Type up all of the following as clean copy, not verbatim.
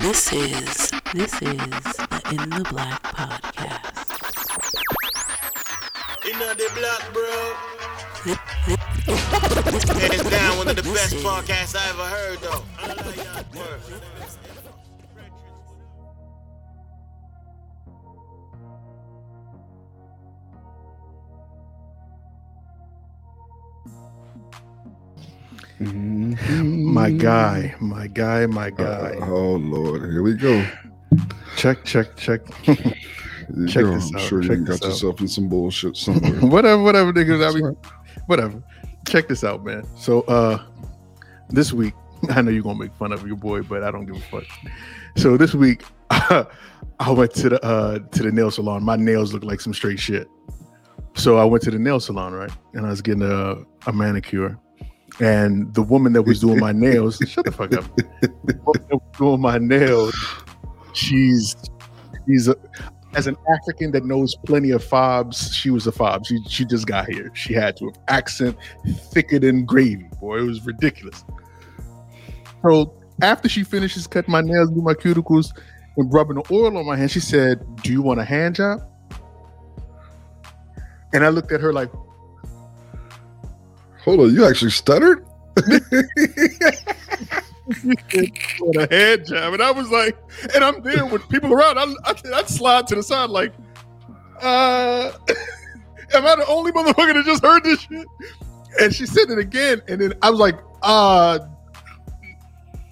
This is the In the Black podcast. In the Black, bro. Hands down, one of the best podcasts I ever heard, though. I like y'all's words. Mm-hmm. My guy. Oh, Lord. Here we go. Check. Check go. This out. I'm sure you got yourself in some bullshit somewhere. whatever, niggas. I mean, whatever. Check this out, man. So, this week, I know you're going to make fun of your boy, but I don't give a fuck. So, this week, I went to the nail salon. My nails look like some straight shit. So, I went to the nail salon, right? And I was getting a manicure. And the woman that was doing my nails, shut the fuck up. The woman that was doing my nails, she's as an African that knows plenty of fobs, she was a fob. She just got here. She had to have accent thicker than gravy, boy. It was ridiculous. So after she finishes cutting my nails, do my cuticles, and rubbing the oil on my hand, she said, "Do you want a hand job?" And I looked at her like, hold on, you actually stuttered? What a hand job. And I was like, and I'm there with people around. I'd slide to the side like, am I the only motherfucker that just heard this shit? And she said it again. And then I was like,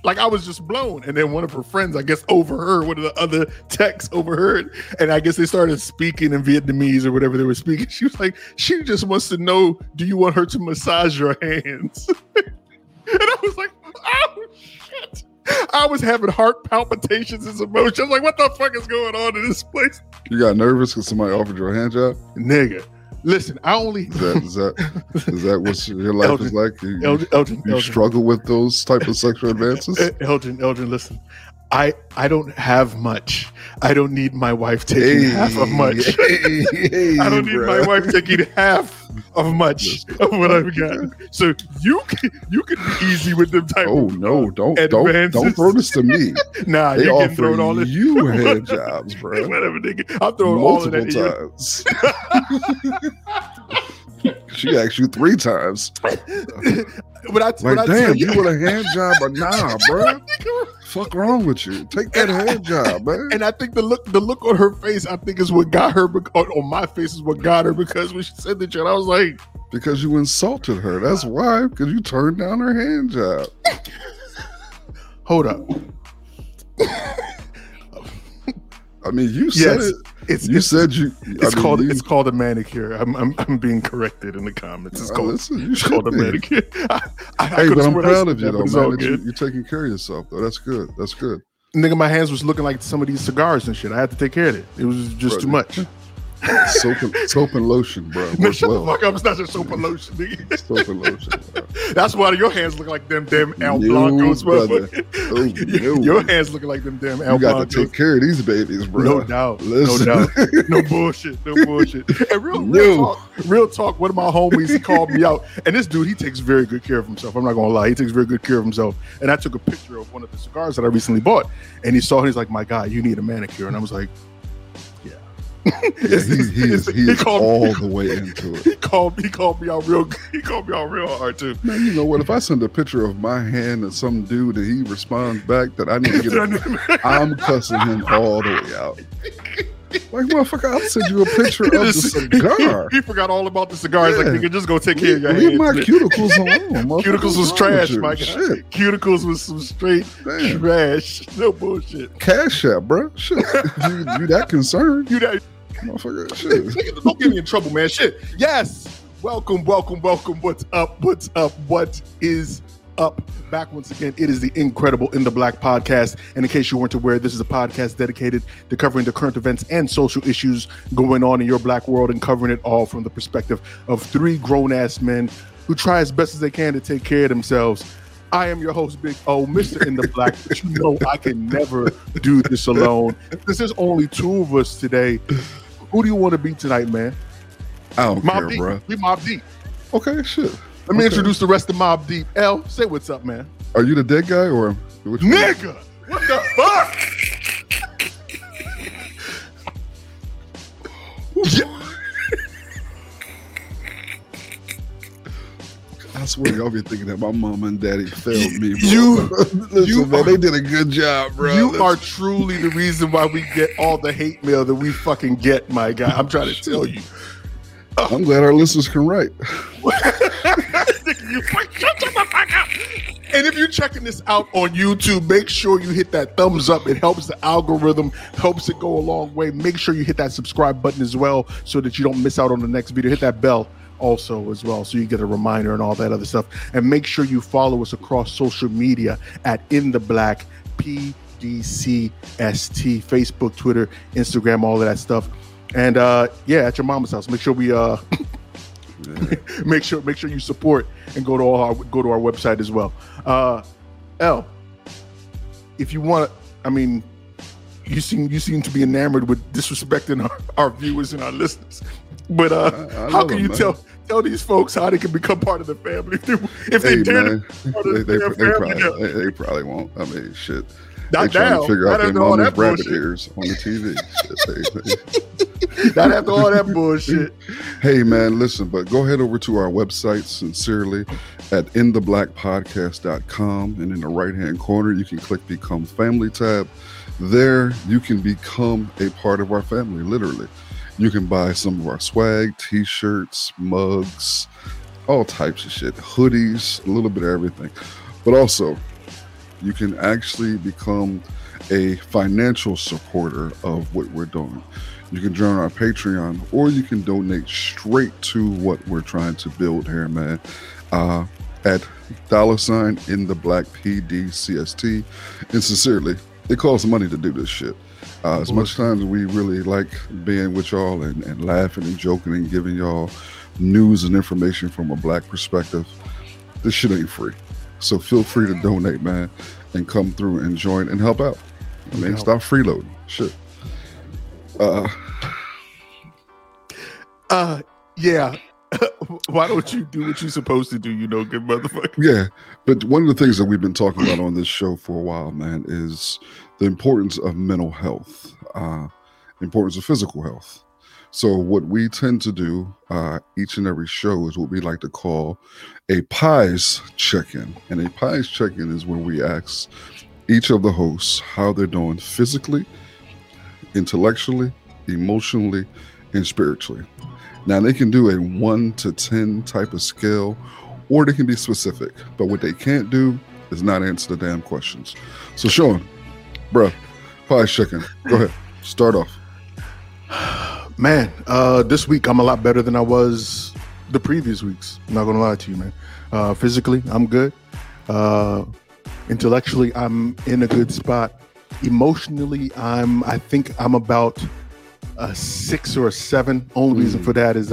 like I was just blown. And then one of her friends, I guess, overheard one of the other techs overheard. And I guess they started speaking in Vietnamese or whatever they were speaking. She was like, she just wants to know, do you want her to massage your hands? And I was like, oh, shit. I was having heart palpitations and emotions. I was like, what the fuck is going on in this place? You got nervous because somebody offered you a hand job? Nigga. Listen, I only is that what your life Elgin, is like? You struggle with those type of sexual advances? Elgin, listen. I don't have much. I don't need my wife taking half of much. I don't need my wife taking half of much of what I've got. So you can be easy with them type. Oh no! Don't throw this to me. Nah, they you can throw all this. You head jobs, bro. Whatever, nigga. I'm throwing multiple all of that times. She asked you 3 times. You want a hand job or nah, bro? Fuck wrong with you? Take that hand job, man. And I think the look on her face, I think is what got her. On my face is what got her, because when she said that shit, I was like, because you insulted her. That's why. Because you turned down her hand job. Hold up. I mean, you said yes. It's called a manicure. I'm being corrected in the comments. It's called a manicure. But I'm proud of you, though, man. You're taking care of yourself, though. That's good. Nigga, my hands was looking like some of these cigars and shit. I had to take care of it. It was just too much. Soap and lotion, bro. No, shut the fuck up. It's not just soap and lotion, nigga. Soap and lotion, bro. That's why your hands look like them damn El Blancos, brother. Your hands look like them damn El Blancos. You got to take care of these babies, bro. No doubt. Listen. No doubt. No bullshit. And real talk, one of my homies, he called me out. And this dude, he takes very good care of himself. I'm not going to lie. He takes very good care of himself. And I took a picture of one of the cigars that I recently bought. And he saw it. He's like, my God, you need a manicure. And I was like, yeah, he is all the way into it. He called me out real hard too. Man, you know what? If I send a picture of my hand to some dude and he responds back that I need to get, I'm cussing him all the way out. Like, motherfucker, I'll send you a picture of the cigar. He forgot all about the cigar. Yeah. He's like, nigga, just go take care of your hands. Leave my cuticles alone. Cuticles was trash, my guy. Shit. Cuticles was some straight trash. No bullshit. Cash App, bro. Shit. you that concerned? You that motherfucker, shit. Don't get me in trouble, man. Shit. Yes. Welcome. What's up? What is up? Back once again, it is the incredible In the Black podcast. And in case you weren't aware, this is a podcast dedicated to covering the current events and social issues going on in your black world and covering it all from the perspective of 3 grown-ass men who try as best as they can to take care of themselves. I am your host, Big O, Mr. In the Black, but you know I can never do this alone. This is only 2 of us today. Who do you want to be tonight, man? I don't Mob care, Deep. Bro. We Mob Deep. Okay, shit. Let me introduce the rest of Mob Deep. L, say what's up, man. Are you the dead guy or which nigga? One? What the fuck? I swear, y'all be thinking that my mom and daddy failed me. Bro. Listen, man, they did a good job, bro. You are truly the reason why we get all the hate mail that we fucking get, my guy. I'm trying to tell you. I'm glad our listeners can write. And if you're checking this out on YouTube, make sure you hit that thumbs up. It helps the algorithm, helps it go a long way. Make sure you hit that subscribe button as well so that you don't miss out on the next video. Hit that bell also as well so you get a reminder and all that other stuff. And make sure you follow us across social media at In the Black PDCST, Facebook, Twitter, Instagram, all of that stuff. And at your mama's house. Make sure we make sure you support and go to our website as well. L, if you want, I mean, you seem to be enamored with disrespecting our viewers and our listeners. But I how can them, you man. tell these folks how they can become part of the family if they probably won't. I mean, shit. Not they now. To figure out their mama's rabbit ears on the TV. Not after all that bullshit. Hey, man, listen, but go head over to our website, sincerely, at intheblackpodcast.com. And in the right-hand corner, you can click Become Family tab. There, you can become a part of our family, literally. You can buy some of our swag, T-shirts, mugs, all types of shit, hoodies, a little bit of everything. But also, you can actually become a financial supporter of what we're doing. You can join our Patreon, or you can donate straight to what we're trying to build here, man, at $InTheBlackPDCST. And sincerely, it costs money to do this shit. As much time as we really like being with y'all and laughing and joking and giving y'all news and information from a black perspective, this shit ain't free. So feel free to donate, man, and come through and join and help out. I mean, stop freeloading. Shit. Yeah. Why don't you do what you're supposed to do, you know, good motherfucker? Yeah. But one of the things that we've been talking about on this show for a while, man, is the importance of mental health, importance of physical health. So what we tend to do each and every show is what we like to call a pies check-in. And a pies check-in is when we ask each of the hosts how they're doing physically, intellectually, emotionally, and spiritually. Now, they can do a 1 to 10 type of scale, or they can be specific. But what they can't do is not answer the damn questions. So, Sean, bruh, pies check-in. Go ahead. Start off. Man, this week I'm a lot better than I was the previous weeks. I'm not gonna lie to you, man. Physically, I'm good. Intellectually, I'm in a good spot. Emotionally, I think I'm about a 6 or a 7. Only reason for that is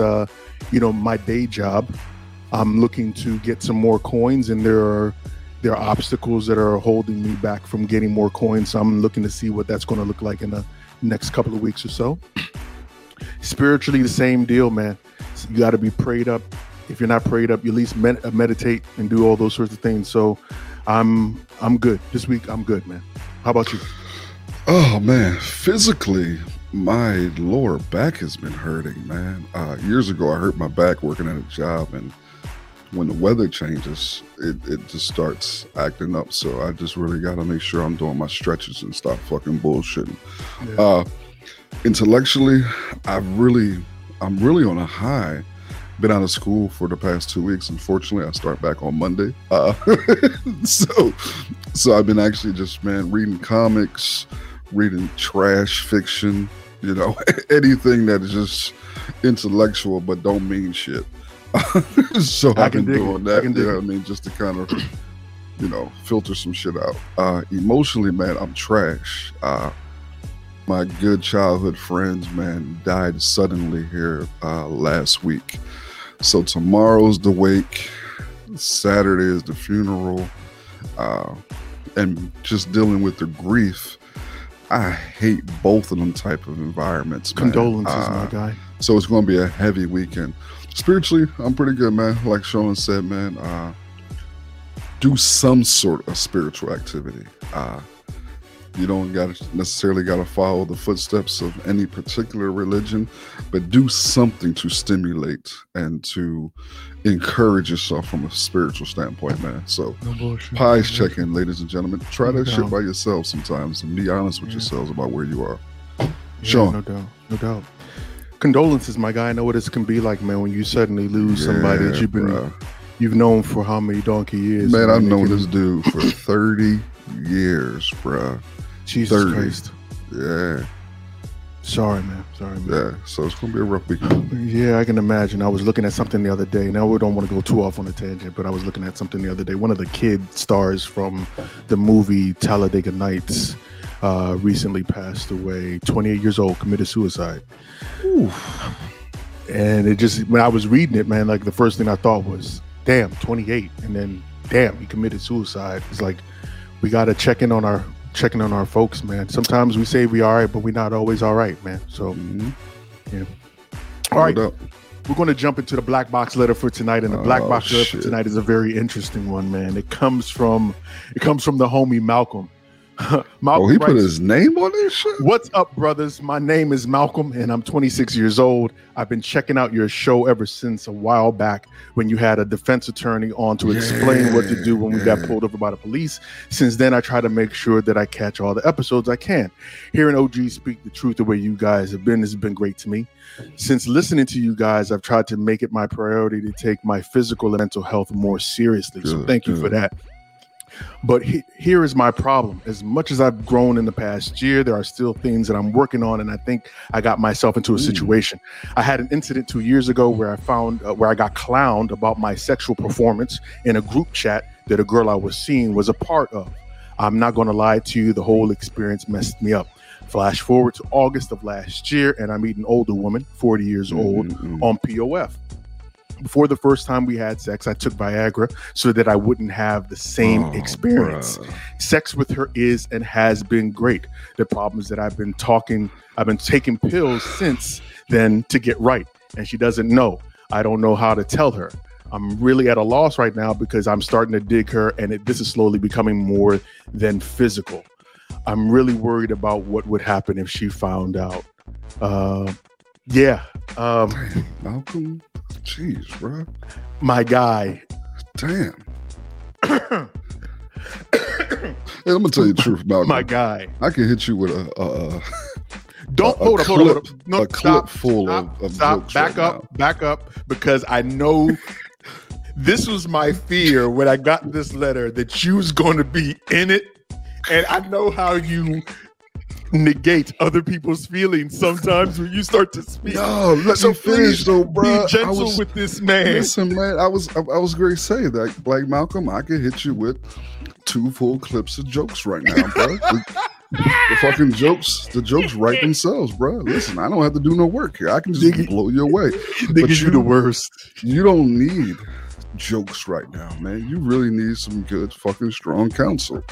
my day job. I'm looking to get some more coins, and there are obstacles that are holding me back from getting more coins. So I'm looking to see what that's gonna look like in the next couple of weeks or so. Spiritually, the same deal, man. You got to be prayed up. If you're not prayed up, you at least meditate and do all those sorts of things. So I'm good this week. I'm good, man. How about you? Oh, man, physically, my lower back has been hurting, man. Years ago, I hurt my back working at a job, and when the weather changes, it just starts acting up. So I just really got to make sure I'm doing my stretches and stop fucking bullshitting. Yeah. Intellectually, I'm really on a high. Been out of school for the past 2 weeks. Unfortunately, I start back on Monday. So I've been actually just, man, reading comics, reading trash fiction, you know, anything that is just intellectual but don't mean shit. So I've been doing that, you know what I mean, just to kind of, you know, filter some shit out. Emotionally, man, I'm trash. My good childhood friends, man, died suddenly here last week. So tomorrow's the wake, Saturday is the funeral, and just dealing with the grief. I hate both of them type of environments, man. Condolences, my guy. So it's going to be a heavy weekend. Spiritually, I'm pretty good, man. Like Sean said, man, do some sort of spiritual activity. You don't necessarily gotta follow the footsteps of any particular religion, but do something to stimulate and to encourage yourself from a spiritual standpoint, man. So Pies check-in, ladies and gentlemen. Try that shit by yourself sometimes and be honest with yourselves about where you are. Sean. No doubt. Condolences, my guy. I know what this can be like, man, when you suddenly lose somebody that you've known for how many donkey years. Man, I've known this dude for 30 years, bro. Jesus Christ. Yeah. Sorry, man. Yeah, so it's going to be a rough weekend. Yeah, I can imagine. I was looking at something the other day. Now we don't want to go too off on a tangent, but I was looking at something the other day. One of the kid stars from the movie Talladega Nights recently passed away, 28 years old, committed suicide. Oof. And it just, when I was reading it, man, like the first thing I thought was, damn, 28. And then, damn, he committed suicide. It's like, we got to check in on our folks, man. Sometimes we say we all right, but we're not always all right, man. So, yeah. All right. We're going to jump into the black box letter for tonight. And the black box letter for tonight is a very interesting one, man. It comes from the homie Malcolm. Malcolm he writes, put his name on this shit? What's up, brothers? My name is Malcolm, and I'm 26 years old. I've been checking out your show ever since a while back when you had a defense attorney on to explain what to do when we got pulled over by the police. Since then, I try to make sure that I catch all the episodes I can. Hearing OG speak the truth the way you guys have been has been great to me. Since listening to you guys, I've tried to make it my priority to take my physical and mental health more seriously. So thank you for that. But here is my problem. As much as I've grown in the past year, there are still things that I'm working on, and I think I got myself into a situation. I had an incident 2 years ago where I found where I got clowned about my sexual performance in a group chat that a girl I was seeing was a part of. I'm not going to lie to you, the whole experience messed me up. Flash forward to August of last year, and I meet an older woman, 40 years old, on POF. Before the first time we had sex, I took Viagra so that I wouldn't have the same experience. Bruh. Sex with her is and has been great. The problem is that I've been taking pills since then to get right. And she doesn't know. I don't know how to tell her. I'm really at a loss right now because I'm starting to dig her, and this is slowly becoming more than physical. I'm really worried about what would happen if she found out. Damn, Malcolm. Jeez, bro. My guy. Damn. And I'm gonna tell you the truth about my guy. I can hit you with a clip full of jokes. Back up, because I know this was my fear when I got this letter that you was gonna be in it, and I know how you negate other people's feelings sometimes when you start to speak. No, let me finish though, bro. Be gentle with this man. Listen, man, I was going to say that, like Malcolm, I could hit you with two full clips of jokes right now, bro. the fucking jokes, right themselves, bro. Listen, I don't have to do no work here. I can just blow you away. Niggas, you the worst. You don't need jokes right now, man. You really need some good fucking strong counsel.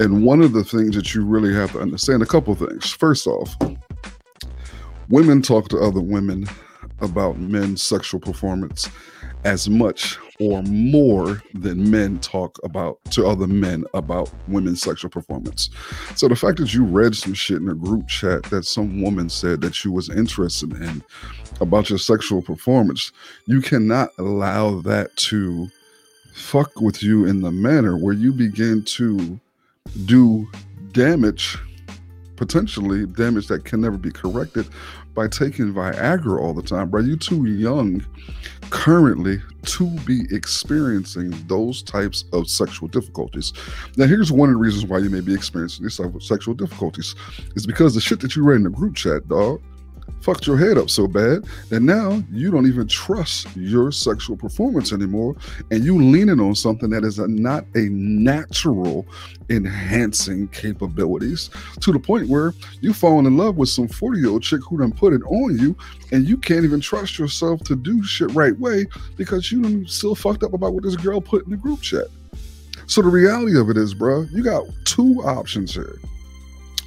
And one of the things that you really have to understand, a couple things. First off, women talk to other women about men's sexual performance as much or more than men talk to other men about women's sexual performance. So the fact that you read some shit in a group chat that some woman said that you was interested in about your sexual performance, you cannot allow that to fuck with you in the manner where you begin to do potentially damage that can never be corrected by taking Viagra all the time, bro. You're too young currently to be experiencing those types of sexual difficulties. Now, here's one of the reasons why you may be experiencing these type of sexual difficulties. It's because the shit that you read in the group chat, dog, fucked your head up so bad that now you don't even trust your sexual performance anymore, and you leaning on something that is not a natural enhancing capabilities, to the point where you falling in love with some 40-year-old chick who done put it on you, and you can't even trust yourself to do shit right way because you done still fucked up about what this girl put in the group chat. So the reality of it is, bro, you got two options here.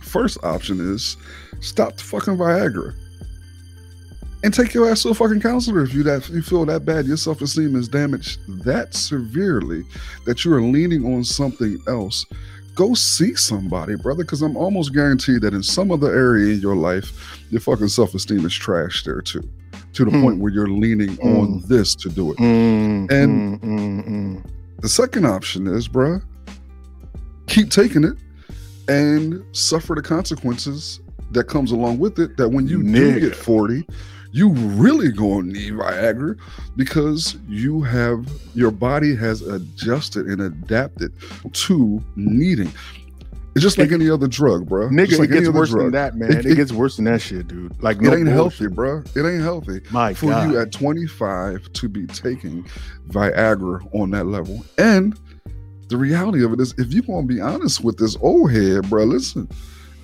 First option is stop the fucking Viagra. and take your ass to a fucking counselor if you feel that bad. Your self-esteem is damaged that severely that you are leaning on something else. Go see somebody, brother, because I'm almost guaranteed that in some other area in your life, your fucking self-esteem is trash there too, to the point where you're leaning on this to do it. The second option is, bruh, keep taking it and suffer the consequences that comes along with it, that when you do get 40, you really gonna need Viagra because you have, your body has adjusted and adapted to needing. It's just like any other drug, bro. Nigga, like it gets worse than that, man. It gets worse than that shit, dude. Like, no, it ain't healthy, bro. It ain't healthy for you at 25 to be taking Viagra on that level. And the reality of it is, if you're gonna be honest with this old head, bro, listen.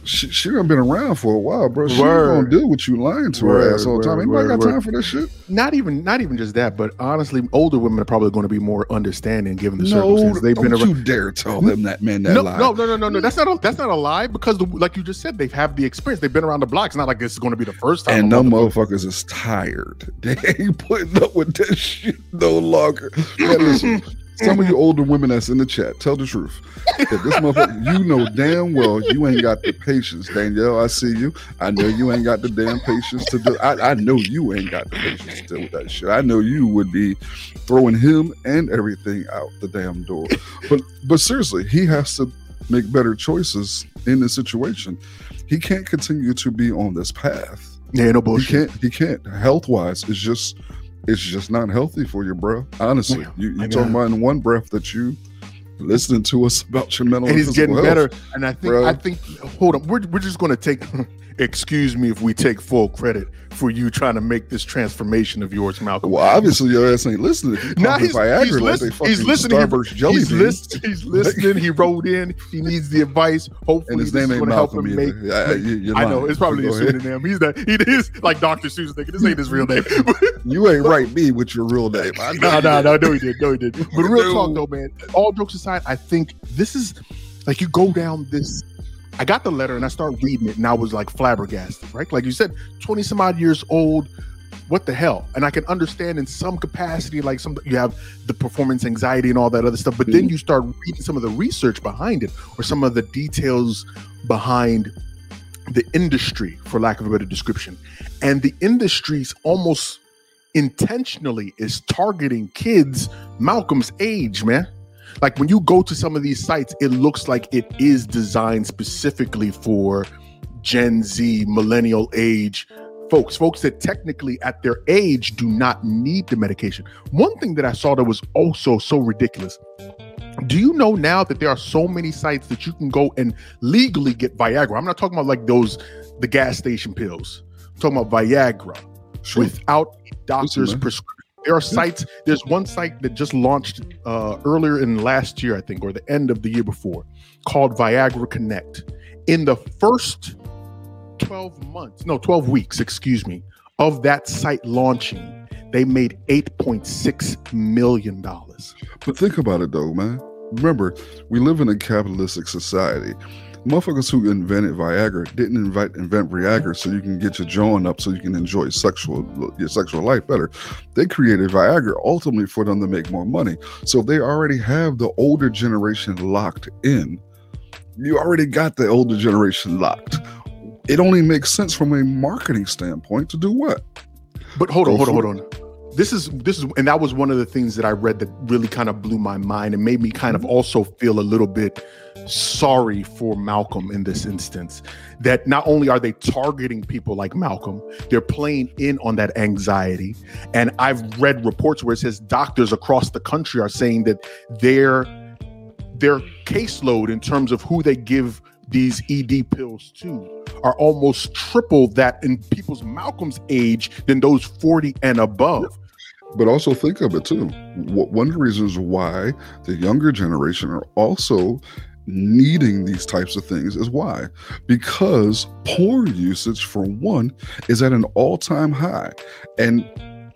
She done been around for a while, bro. She gonna deal with you lying to her ass all the time. Anybody got time for this shit? Not even just that, but honestly, older women are probably going to be more understanding given the circumstances they've been around. Don't you dare tell them that, man, that lie. No. That's not a lie because, like you just said, they've had the experience. They've been around the block. It's not like this is going to be the first time. And them motherfuckers is tired. They ain't putting up with that shit no longer. Yeah, listen. Some of you older women that's in the chat, tell the truth. If this motherfucker, you know damn well you ain't got the patience, Danielle. I see you. I know you ain't got the damn patience to do. I know you ain't got the patience to deal with that shit. I know you would be throwing him and everything out the damn door. But seriously, he has to make better choices in this situation. He can't continue to be on this path. Yeah, no bullshit. He can't. Health wise, it's just not healthy for you, bro. Honestly, you're talking about in one breath that you listening to us about your mental health. And it's getting better. And I think, hold on, we're just going to take, excuse me if we take full credit for you trying to make this transformation of yours, Malcolm. Well, obviously your ass ain't listening. Now he's listening. He's listening. He wrote in. He needs the advice. Hopefully, and his name ain't Malcolm I know it's probably a pseudonym. He is like Dr. Susan thinking this ain't his real name. You ain't write me with your real name. No, he didn't. But real talk though, man. All jokes aside, I think this is like you go down this. I got the letter and I started reading it and I was like flabbergasted, right? Like you said, 20 some odd years old, what the hell? And I can understand in some capacity, like some you have the performance anxiety and all that other stuff, but then you start reading some of the research behind it or some of the details behind the industry, for lack of a better description. And the industry's almost intentionally is targeting kids Malcolm's age, man. Like when you go to some of these sites, it looks like it is designed specifically for Gen Z, millennial age folks that technically at their age do not need the medication. One thing that I saw that was also so ridiculous. Do you know now that there are so many sites that you can go and legally get Viagra? I'm not talking about like the gas station pills. I'm talking about Viagra without a doctor's prescription. There are sites, there's one site that just launched earlier in last year, I think, or the end of the year before, called Viagra Connect. In the first 12 weeks, excuse me, of that site launching, they made $8.6 million. But think about it though, man. Remember, we live in a capitalistic society. Motherfuckers who invented Viagra didn't invent Viagra so you can get your jawing up so you can enjoy your sexual life better. They created Viagra ultimately for them to make more money. So they already have the older generation locked in. You already got the older generation locked. It only makes sense from a marketing standpoint to do what? But hold on. This is, and that was one of the things that I read that really kind of blew my mind and made me kind of also feel a little bit sorry for Malcolm in this instance, that not only are they targeting people like Malcolm, they're playing in on that anxiety. And I've read reports where it says doctors across the country are saying that their caseload in terms of who they give these ED pills to are almost triple that in people's Malcolm's age than those 40 and above. But also think of it too. One of the reasons why the younger generation are also needing these types of things is why? Because porn usage, for one, is at an all-time high. And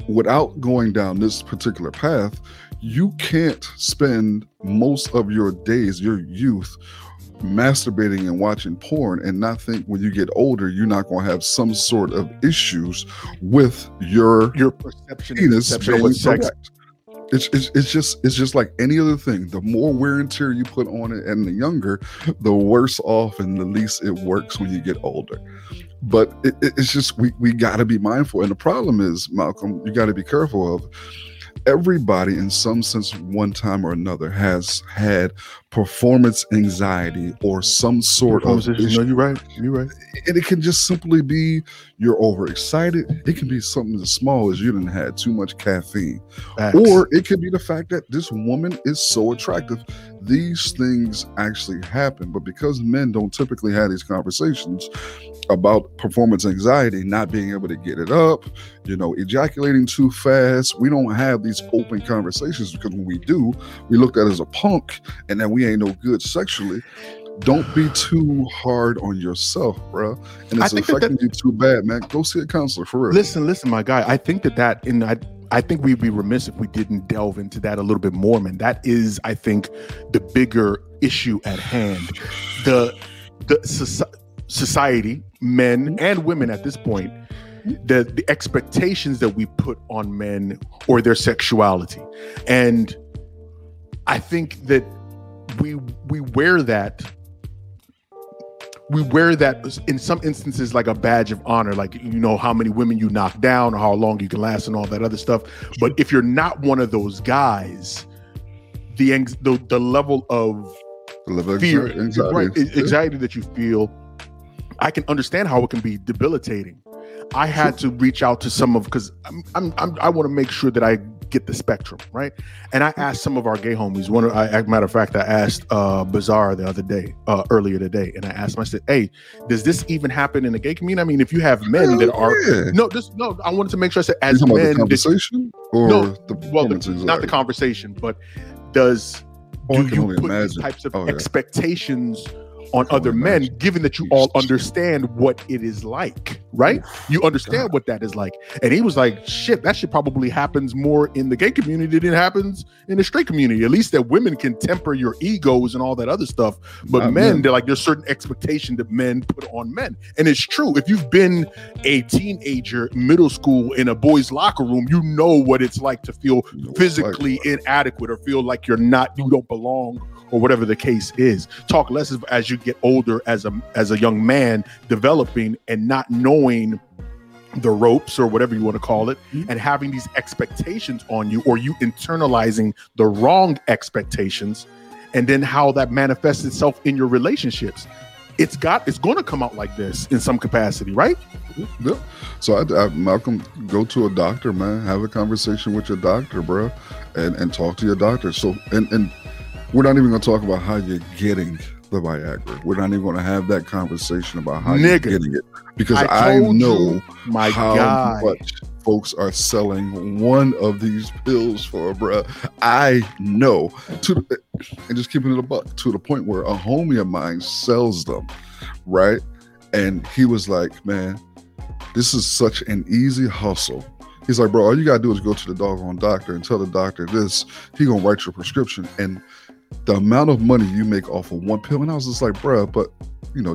without going down this particular path, you can't spend most of your days, your youth, masturbating and watching porn and not think when you get older you're not going to have some sort of issues with your perception of sex. It's just like any other thing. The more wear and tear you put on it and the younger, the worse off and the least it works when you get older. But it's just we got to be mindful. And the problem is, Malcolm, you got to be careful of everybody in some sense one time or another has had performance anxiety or some sort of issue. No, you're right. And it can just simply be you're overexcited. It can be something as small as you didn't have too much caffeine. Facts. Or it could be the fact that this woman is so attractive. These things actually happen, but because men don't typically have these conversations about performance anxiety, not being able to get it up, ejaculating too fast, we don't have these open conversations, because when we do, we looked at it as a punk and that we ain't no good sexually. Don't be too hard on yourself, bro. And it's affecting you too bad, man. Go see a counselor for real. Listen, my guy. I think I think we'd be remiss if we didn't delve into that a little bit more, man. That is, I think, the bigger issue at hand. The society, men and women at this point, the expectations that we put on men or their sexuality. And I think that we wear that in some instances like a badge of honor, like, how many women you knock down or how long you can last and all that other stuff. But if you're not one of those guys, the level of fear, anxiety that you feel, I can understand how it can be debilitating. I had to reach out to because I want to make sure that I get the spectrum, right? And I asked some of our gay homies. I asked Bazaar earlier today, and I asked him, I said, hey, does this even happen in the gay community? I mean, if you have men I wanted to make sure I said, as men, the conversation not the conversation, but do you put these types of expectations on other men, given that you all understand what it is like, right? You understand what that is like. And he was like, shit, that shit probably happens more in the gay community than it happens in the straight community. At least that women can temper your egos and all that other stuff. But men, they're like, there's certain expectation that men put on men. And it's true. If you've been a teenager, middle school, in a boys' locker room, you know what it's like to feel physically inadequate or feel like you don't belong, or whatever the case is. Talk less as you get older, as a young man developing and not knowing the ropes or whatever you want to call it, and having these expectations on you, or you internalizing the wrong expectations, and then how that manifests itself in your relationships. It's going to come out like this in some capacity, right? Yeah. So Malcolm, go to a doctor, man. Have a conversation with your doctor, bro, and talk to your doctor. So and we're not even going to talk about how you're getting the Viagra. We're not even going to have that conversation about how you're getting it, because I know much folks are selling one of these pills for, bruh. I know. And just keeping it a buck, to the point where a homie of mine sells them, right? And he was like, man, this is such an easy hustle. He's like, bro, all you got to do is go to the doggone doctor and tell the doctor this. He going to write your prescription. And the amount of money you make off of one pill. And I was just like, bro, but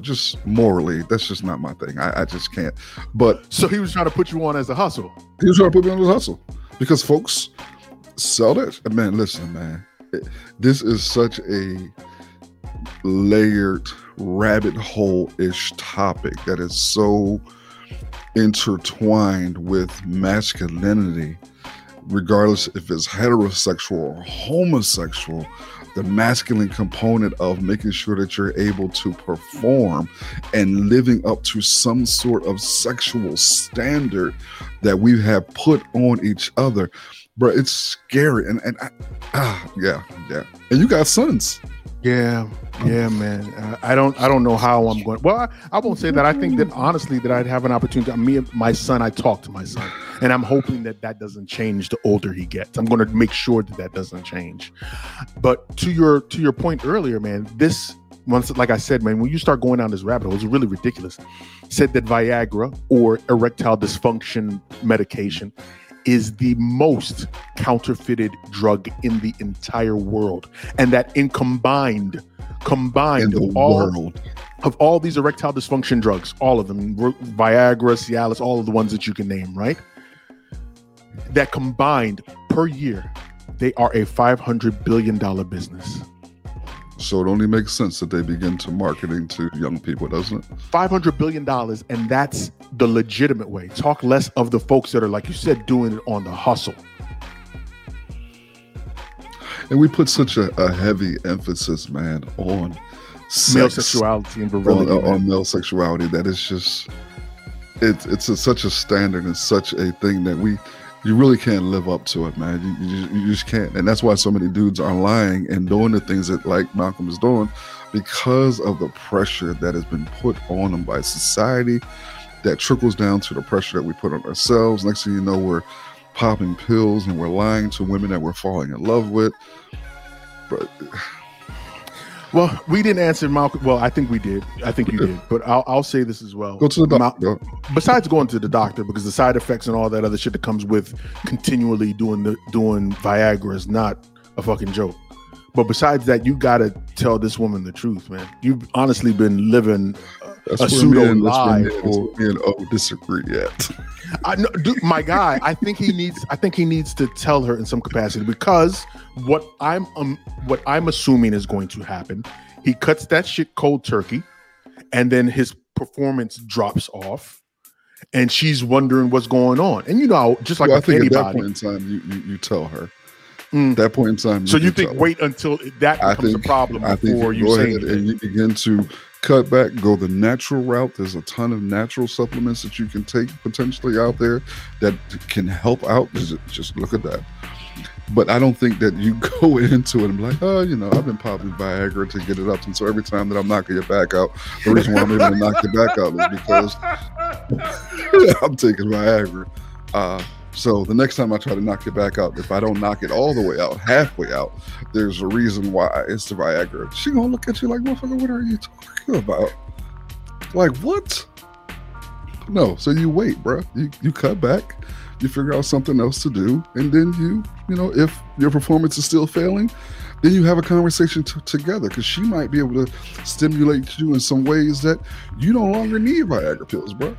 just morally, that's just not my thing. I just can't. But so he was trying to put you on as a hustle. He was trying to put me on as a hustle, because folks sell this. Man, listen, man, this is such a layered rabbit hole-ish topic that is so intertwined with masculinity. Regardless if it's heterosexual or homosexual, the masculine component of making sure that you're able to perform and living up to some sort of sexual standard that we have put on each other, bro, it's scary. And And you got sons. Yeah, man. I don't know how I'm going. Well, I won't say that. I think that honestly that I'd have an opportunity. Me and my son, I talk to my son, and I'm hoping that doesn't change the older he gets. I'm going to make sure that doesn't change. But to your point earlier, man, this once, like I said, man, when you start going down this rabbit hole, it's really ridiculous. Said that Viagra or erectile dysfunction medication is the most counterfeited drug in the entire world, and that in combined combined in the world of all these erectile dysfunction drugs, all of them, Viagra, Cialis, all of the ones that you can name, right? That combined per year, they are a $500 billion business. So it only makes sense that they begin to marketing to young people, doesn't it? $500 billion, and that's the legitimate way. Talk less of the folks that are, like you said, doing it on the hustle. And we put such a heavy emphasis, man, on sex, male sexuality and virility. On male sexuality, that is just, it's such a standard and such a thing that you really can't live up to it, man. You just can't. And that's why so many dudes are lying and doing the things that, like Malcolm is doing, because of the pressure that has been put on them by society that trickles down to the pressure that we put on ourselves. Next thing you know, we're popping pills and we're lying to women that we're falling in love with. But well, we didn't answer Malcolm. Well, I think we did. I think you did. But I'll say this as well. Go to the doctor. Besides going to the doctor, because the side effects and all that other shit that comes with continually doing Viagra is not a fucking joke. But besides that, you gotta tell this woman the truth, man. You've honestly been living a pseudo lie. Disagree yet? I know, dude, my guy. I think he needs to tell her in some capacity, because what I'm assuming is going to happen. He cuts that shit cold turkey, and then his performance drops off, and she's wondering what's going on. And you know, just like anybody, at that point in time, you tell her. At that point in time, so you think wait until that becomes a problem before you say it, and you begin to cut back, go the natural route. There's a ton of natural supplements that you can take potentially out there that can help out. Just look at that. But I don't think that you go into it and be like, oh, you know, I've been popping Viagra to get it up. And so every time that I'm knocking your back out, the reason why I'm able to knock your back out is because I'm taking Viagra. So the next time I try to knock your back out, if I don't knock it all the way out, halfway out, there's a reason why it's the Viagra. She gonna look at you like, motherfucker, what are you talking about? Like, what? No, so you wait, bro. You cut back, you figure out something else to do, and then you know, if your performance is still failing, then you have a conversation together, because she might be able to stimulate you in some ways that you no longer need Viagra pills, bro.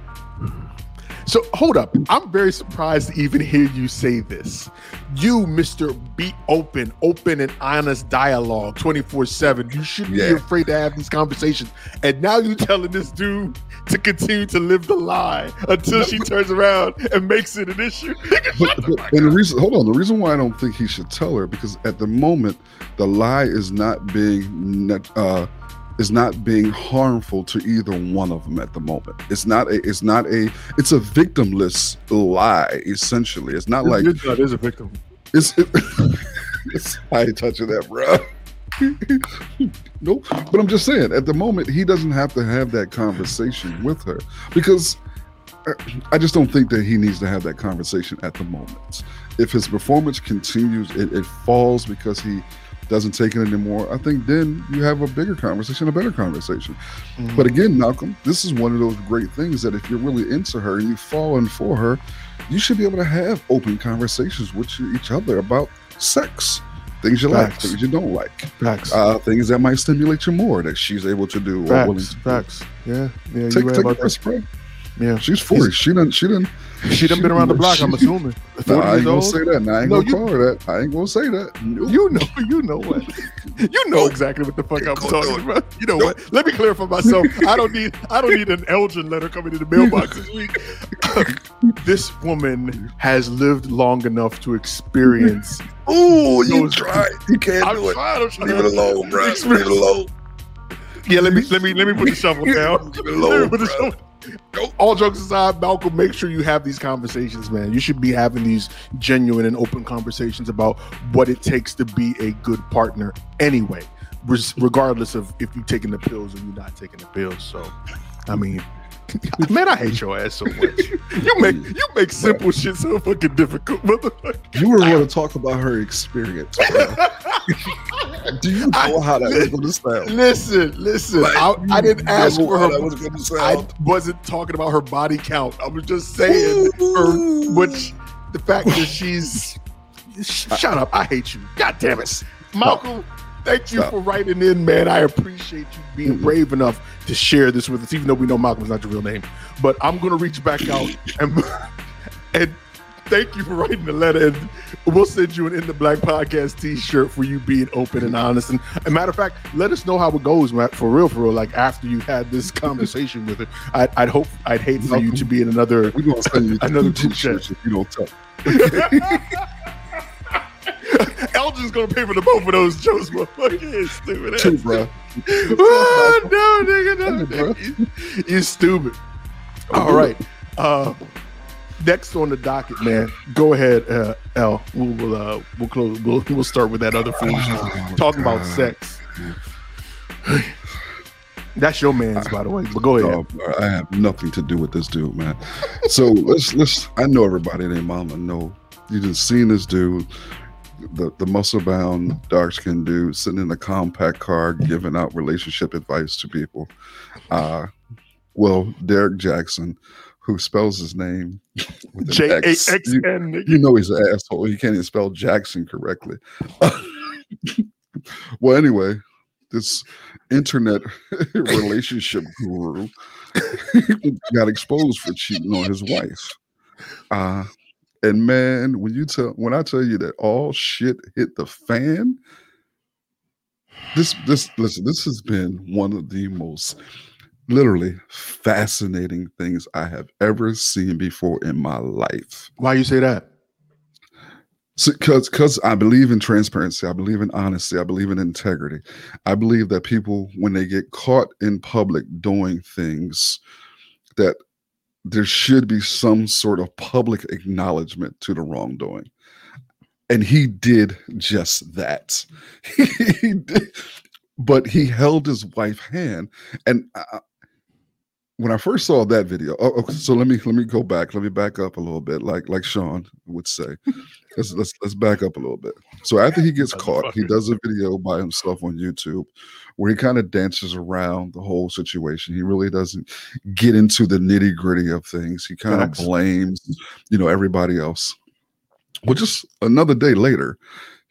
So hold up, I'm very surprised to even hear you say this. You, Mr. Be open and honest dialogue 24/7. You shouldn't be afraid to have these conversations. And now you're telling this dude to continue to live the lie until she turns around and makes it an issue. The reason why I don't think he should tell her, because at the moment, the lie is not being harmful to either one of them at the moment. It's a victimless lie, essentially. It's not like it is a victim. I ain't touching that, bro. Nope. But I'm just saying, at the moment, he doesn't have to have that conversation with her, because I just don't think that he needs to have that conversation at the moment. If his performance continues, it falls because he doesn't take it anymore, I think then you have a better conversation. Mm-hmm. But again, Malcolm, this is one of those great things that if you're really into her and you've fallen for her, you should be able to have open conversations with each other about sex, things you like, things you don't like, things that might stimulate you more that she's able to do. Facts. Or willing to do. Facts. Yeah, yeah. Take a risk, bro. Yeah, she's 40. She done been around the block. I'm assuming. Nah, I ain't gonna say that. Nah, I ain't gonna call her that. I ain't gonna say that. Nope. You know what? You know exactly what the fuck I'm talking about. You know what? Let me clarify myself. I don't need an Elgin letter coming in the mailbox this week. This woman has lived long enough to experience. Ooh, you tried. You can't do it. I'm trying. Leave it alone, bro. Leave it alone. Yeah, let me put the shovel down. Leave it alone, bro. All jokes aside, Malcolm, make sure you have these conversations, man. You should be having these genuine and open conversations about what it takes to be a good partner anyway, regardless of if you're taking the pills or you're not taking the pills. So, I mean, man, I hate your ass so much. You make simple shit so fucking difficult, motherfucker. You were going to talk about her experience, bro. Do you know how that was going to sound? Listen. Like, I didn't ask for her. I wasn't talking about her body count. I was just saying the fact that she's. Shut up. I hate you. God damn it. Malcolm, Thank you for writing in, man. I appreciate you being brave enough to share this with us, even though we know Malcolm's not your real name. But I'm going to reach back out and thank you for writing the letter. And we'll send you an In the Black podcast t-shirt for you being open and honest. And as a matter of fact, let us know how it goes, Matt, for real. Like after you had this conversation with her, I'd hate for you to be in another. We're going to send you another t-shirt if you don't tell. Elgin's gonna pay for the both of those jokes, motherfucker. You're stupid. Too, bro. No, nigga. You're stupid. All right. Next on the docket, man. Go ahead, El. We'll close. We'll start with that other foolishness. Talking about sex. That's your man's, by the way. But go ahead. I have nothing to do with this dude, man. So let's. I know everybody and their mama know. You just seen this dude. The muscle-bound, dark-skinned dude sitting in a compact car giving out relationship advice to people. Well, Derek Jackson, who spells his name with Jaxn. You know he's an asshole. He can't even spell Jackson correctly. Well, anyway, this internet relationship guru got exposed for cheating on his wife. And man, when I tell you that all shit hit the fan, this has been one of the most literally fascinating things I have ever seen before in my life. Why you say that? Because I believe in transparency. I believe in honesty. I believe in integrity. I believe that people, when they get caught in public doing things, that there should be some sort of public acknowledgement to the wrongdoing. And he did just that. He did. But he held his wife's hand. And when I first saw that video, so let me go back. Let me back up a little bit. Like Sean would say, let's back up a little bit. So after he gets caught, he does a video by himself on YouTube where he kind of dances around the whole situation. He really doesn't get into the nitty gritty of things. He kind of blames, everybody else. Well, just another day later,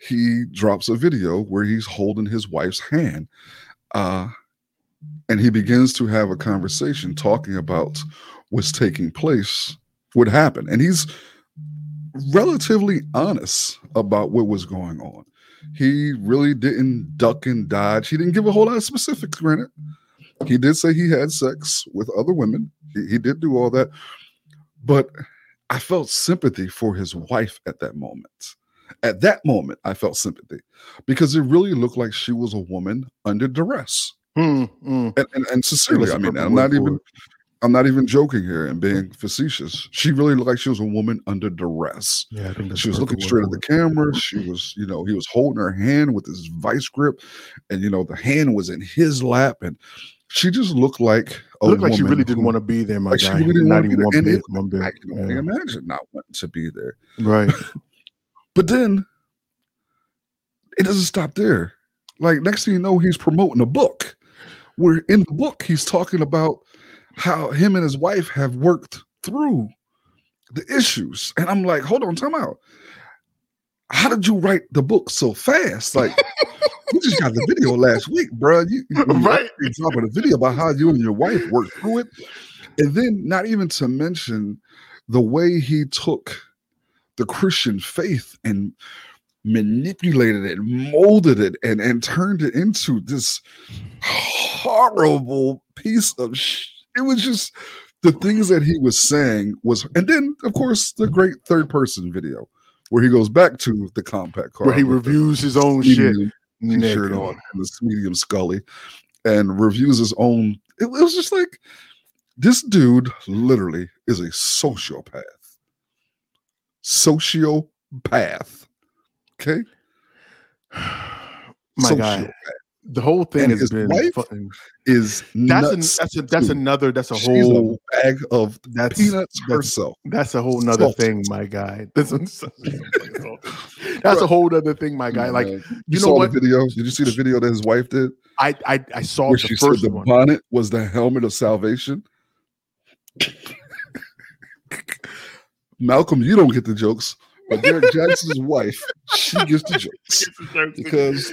he drops a video where he's holding his wife's hand. And he begins to have a conversation talking about what's taking place, what happened. And he's relatively honest about what was going on. He really didn't duck and dodge. He didn't give a whole lot of specifics, granted. He did say he had sex with other women. He did do all that. But I felt sympathy for his wife at that moment. At that moment, I felt sympathy because it really looked like she was a woman under duress. And sincerely, I mean, I'm not even joking here and being facetious. She really looked like she was a woman under duress. Yeah, I think she was looking straight at the camera. She was, he was holding her hand with his vice grip, and the hand was in his lap, and she just looked like a woman. Looked like she really didn't want to be there, my guy. She really didn't want to be there. I can only imagine not wanting to be there. Right. But then it doesn't stop there. Like next thing you know, he's promoting a book. Where in the book, he's talking about how him and his wife have worked through the issues. And I'm like, hold on, time out. How did you write the book so fast? Like, you just got the video last week, bro. You dropping a video about how you and your wife worked through it. And then not even to mention the way he took the Christian faith and manipulated it, molded it, and turned it into this horrible piece of shit. It was just the things that he was saying was, and then of course the great third person video where he goes back to the compact car where he reviews his own shit, shirt on and this medium Scully, and reviews his own. It was just like this dude literally is a sociopath. Okay. My God. The whole thing has been fucking is nuts. That's a whole bag of peanuts herself. That's a whole nother thing, my guy. That's a whole other thing, my guy. Like you know what? Did you see the video that his wife did? I saw the first one. The bonnet was the helmet of salvation. Malcolm, you don't get the jokes. But Derek Jackson's wife, she gets the jokes because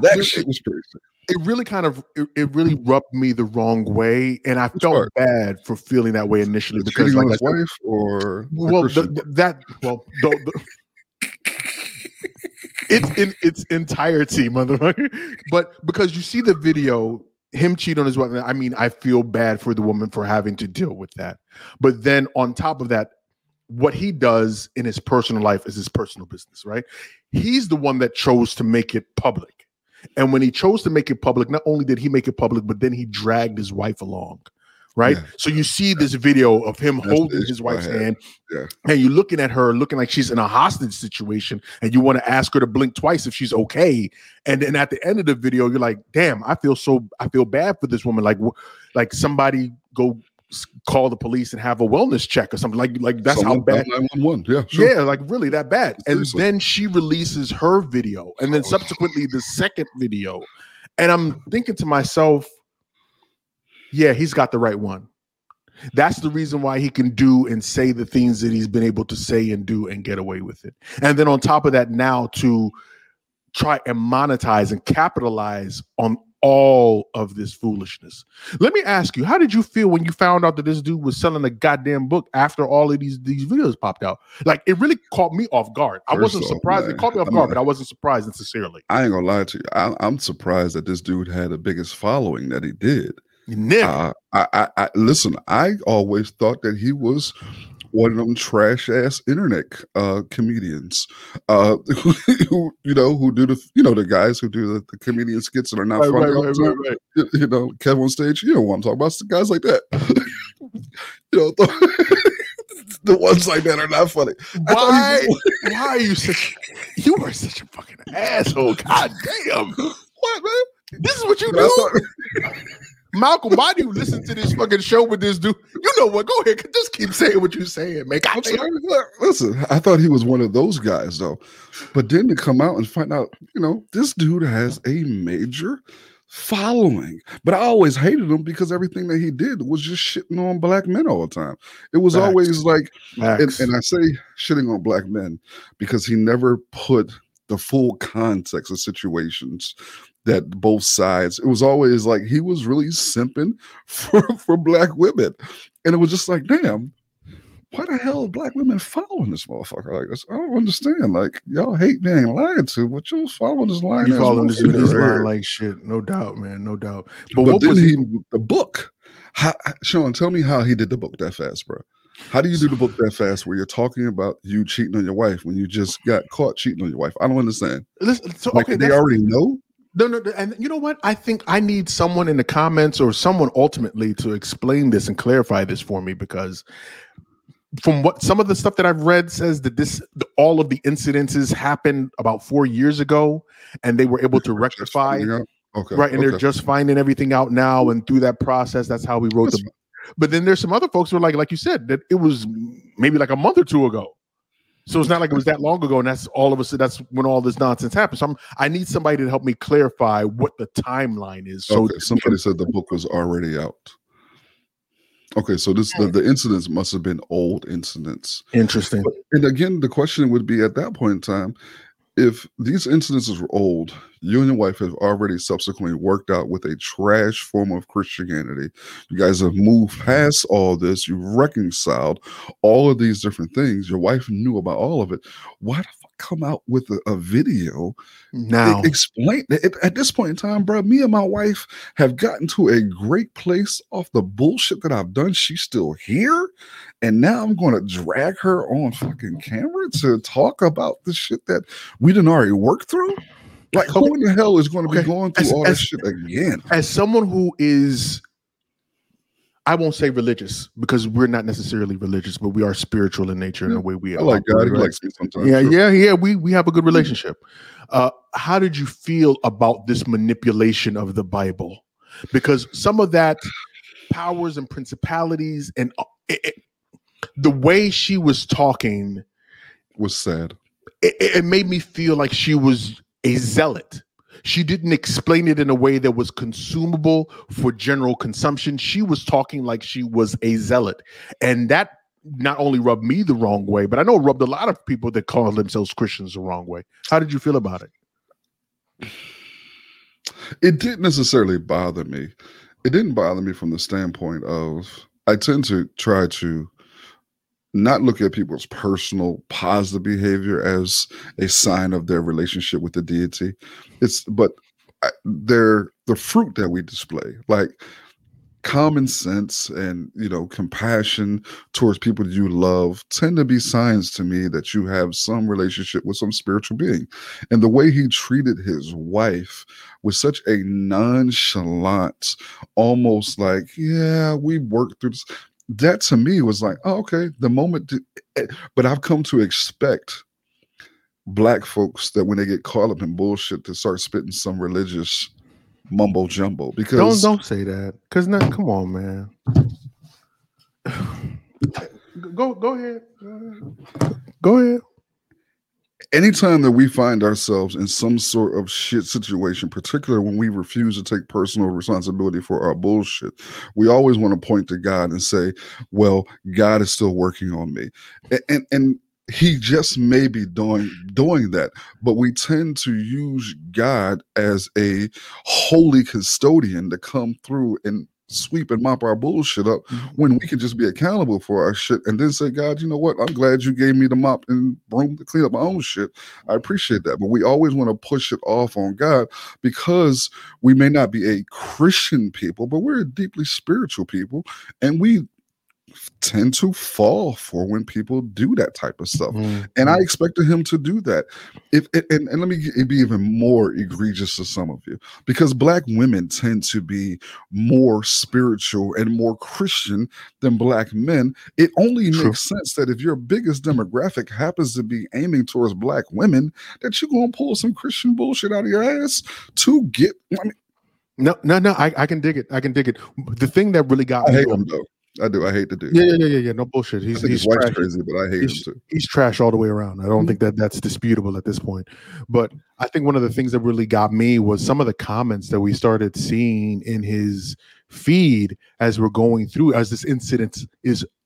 that shit was crazy. It really kind of it really rubbed me the wrong way, and I felt bad for feeling that way initially because like his wife or well it's in its entirety, motherfucker. But because you see the video, him cheat on his wife. I mean, I feel bad for the woman for having to deal with that. But then on top of that, what he does in his personal life is his personal business, right? He's the one that chose to make it public. And when he chose to make it public, not only did he make it public, but then he dragged his wife along, right? Yeah. So you see this video of him holding his wife's hand, and you're looking at her, looking like she's in a hostage situation, and you want to ask her to blink twice if she's okay. And then at the end of the video, you're like, damn, I feel bad for this woman. Like somebody go call the police and have a wellness check or something. Like that's someone, how bad. 911. Yeah, sure. Yeah, like really that bad. And then she releases her video, and then subsequently the second video. And I'm thinking to myself, yeah, he's got the right one. That's the reason why he can do and say the things that he's been able to say and do and get away with it. And then on top of that, now to try and monetize and capitalize on all of this foolishness. Let me ask you, how did you feel when you found out that this dude was selling a goddamn book after all of these videos popped out? Like, it really caught me off guard. I wasn't surprised. It caught me off guard, but I wasn't surprised necessarily. I ain't gonna lie to you. I'm surprised that this dude had the biggest following that he did. Listen, I always thought that he was one of them trash ass internet comedians, who do the guys who do the comedian skits that are not funny. Right. You know, Kev on stage. You know what I'm talking about? Guys like that. You know, the ones like that are not funny. Why are you such? You are such a fucking asshole. God damn! What, man? This is what you do. Malcolm, why do you listen to this fucking show with this dude? You know what? Go ahead. Just keep saying what you're saying, man. Listen, I thought he was one of those guys, though. But then to come out and find out, you know, this dude has a major following. But I always hated him because everything that he did was just shitting on black men all the time. It was always like, and I say shitting on black men because he never put the full context of situations that both sides. It was always like he was really simping for black women. And it was just like, damn, why the hell are black women following this motherfucker like this? I don't understand. Like, y'all hate being lied to, but you're following this line. You're following this line like shit. No doubt, man. No doubt. But what was the book? Sean, tell me how he did the book that fast, bro. How do you do the book that fast where you're talking about you cheating on your wife when you just got caught cheating on your wife? I don't understand. Listen, so, like, okay, they already know? No, and you know what? I think I need someone in the comments or someone ultimately to explain this and clarify this for me, because from what some of the stuff that I've read says that all of the incidences happened about 4 years ago and they were able to rectify. Okay, right. And they're just finding everything out now. And through that process, that's how we wrote the book. But then there's some other folks who are like you said, that it was maybe like a month or two ago. So it's not like it was that long ago, and that's all of a sudden. That's when all this nonsense happened. So I need somebody to help me clarify what the timeline is. So somebody said the book was already out. Okay, so the incidents must have been old incidents. Interesting. But, and again, the question would be at that point in time, if these incidences were old, you and your wife have already subsequently worked out with a trash form of Christianity. You guys have moved past all this. You've reconciled all of these different things. Your wife knew about all of it. Why the fuck come out with a video now? Explain it. At this point in time, bro, me and my wife have gotten to a great place off the bullshit that I've done. She's still here. And now I'm going to drag her on fucking camera to talk about the shit that we didn't already work through. Like, who in the hell is going to be going through all this shit again? As someone who is, I won't say religious because we're not necessarily religious, but we are spiritual in nature in the way we are. I like God. He likes me sometimes. Yeah. We have a good relationship. How did you feel about this manipulation of the Bible? Because some of that powers and principalities and the way she was talking was sad. It made me feel like she was a zealot. She didn't explain it in a way that was consumable for general consumption. She was talking like she was a zealot. And that not only rubbed me the wrong way, but I know it rubbed a lot of people that call themselves Christians the wrong way. How did you feel about it? It didn't necessarily bother me. It didn't bother me from the standpoint of I tend to try to not look at people's personal positive behavior as a sign of their relationship with the deity. But they're the fruit that we display, like common sense and, you know, compassion towards people you love tend to be signs to me that you have some relationship with some spiritual being. And the way he treated his wife was such a nonchalant, almost like, yeah, we worked through this. That to me was like, oh, okay, the moment. But I've come to expect black folks that when they get caught up in bullshit to start spitting some religious mumbo jumbo. Because don't say that. Because now, come on, man. Go ahead. Anytime that we find ourselves in some sort of shit situation, particularly when we refuse to take personal responsibility for our bullshit, we always want to point to God and say, well, God is still working on me. And he just may be doing that, but we tend to use God as a holy custodian to come through and sweep and mop our bullshit up when we can just be accountable for our shit and then say, God, you know what? I'm glad you gave me the mop and broom to clean up my own shit. I appreciate that. But we always want to push it off on God because we may not be a Christian people, but we're a deeply spiritual people. And we tend to fall for when people do that type of stuff. Mm-hmm. And I expected him to do that. And let me be even more egregious to some of you, because black women tend to be more spiritual and more Christian than black men. It only makes sense that if your biggest demographic happens to be aiming towards black women, that you're going to pull some Christian bullshit out of your ass to get... I mean, no, I can dig it. The thing that really got me... I hate the dude. Yeah. No bullshit. He's trash. Crazy, but I hate him too. He's trash all the way around. I don't think that that's disputable at this point. But I think one of the things that really got me was some of the comments that we started seeing in his feed as we're going through, as this incident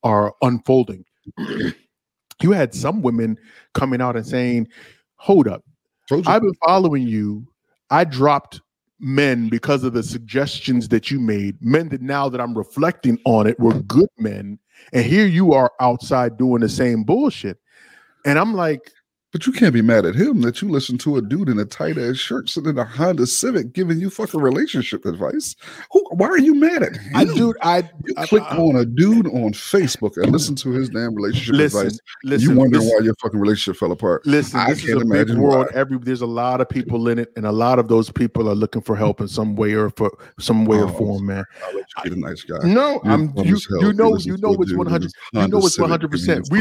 are unfolding. You had some women coming out and saying, "Hold up, I've been following you. I dropped men because of the suggestions that you made, men that now that I'm reflecting on it were good men, and here you are outside doing the same bullshit." And I'm like, but you can't be mad at him that you listen to a dude in a tight ass shirt sitting in a Honda Civic giving you fucking relationship advice. Why are you mad at him? I clicked on a dude on Facebook and listened to his damn relationship advice. You wonder why your fucking relationship fell apart. Listen, I can't imagine why. There's a lot of people in it, and a lot of those people are looking for help in some way or for some way or form, man. I'll let you be the nice guy. No, I'm you know it's 100. You know it's 100%. We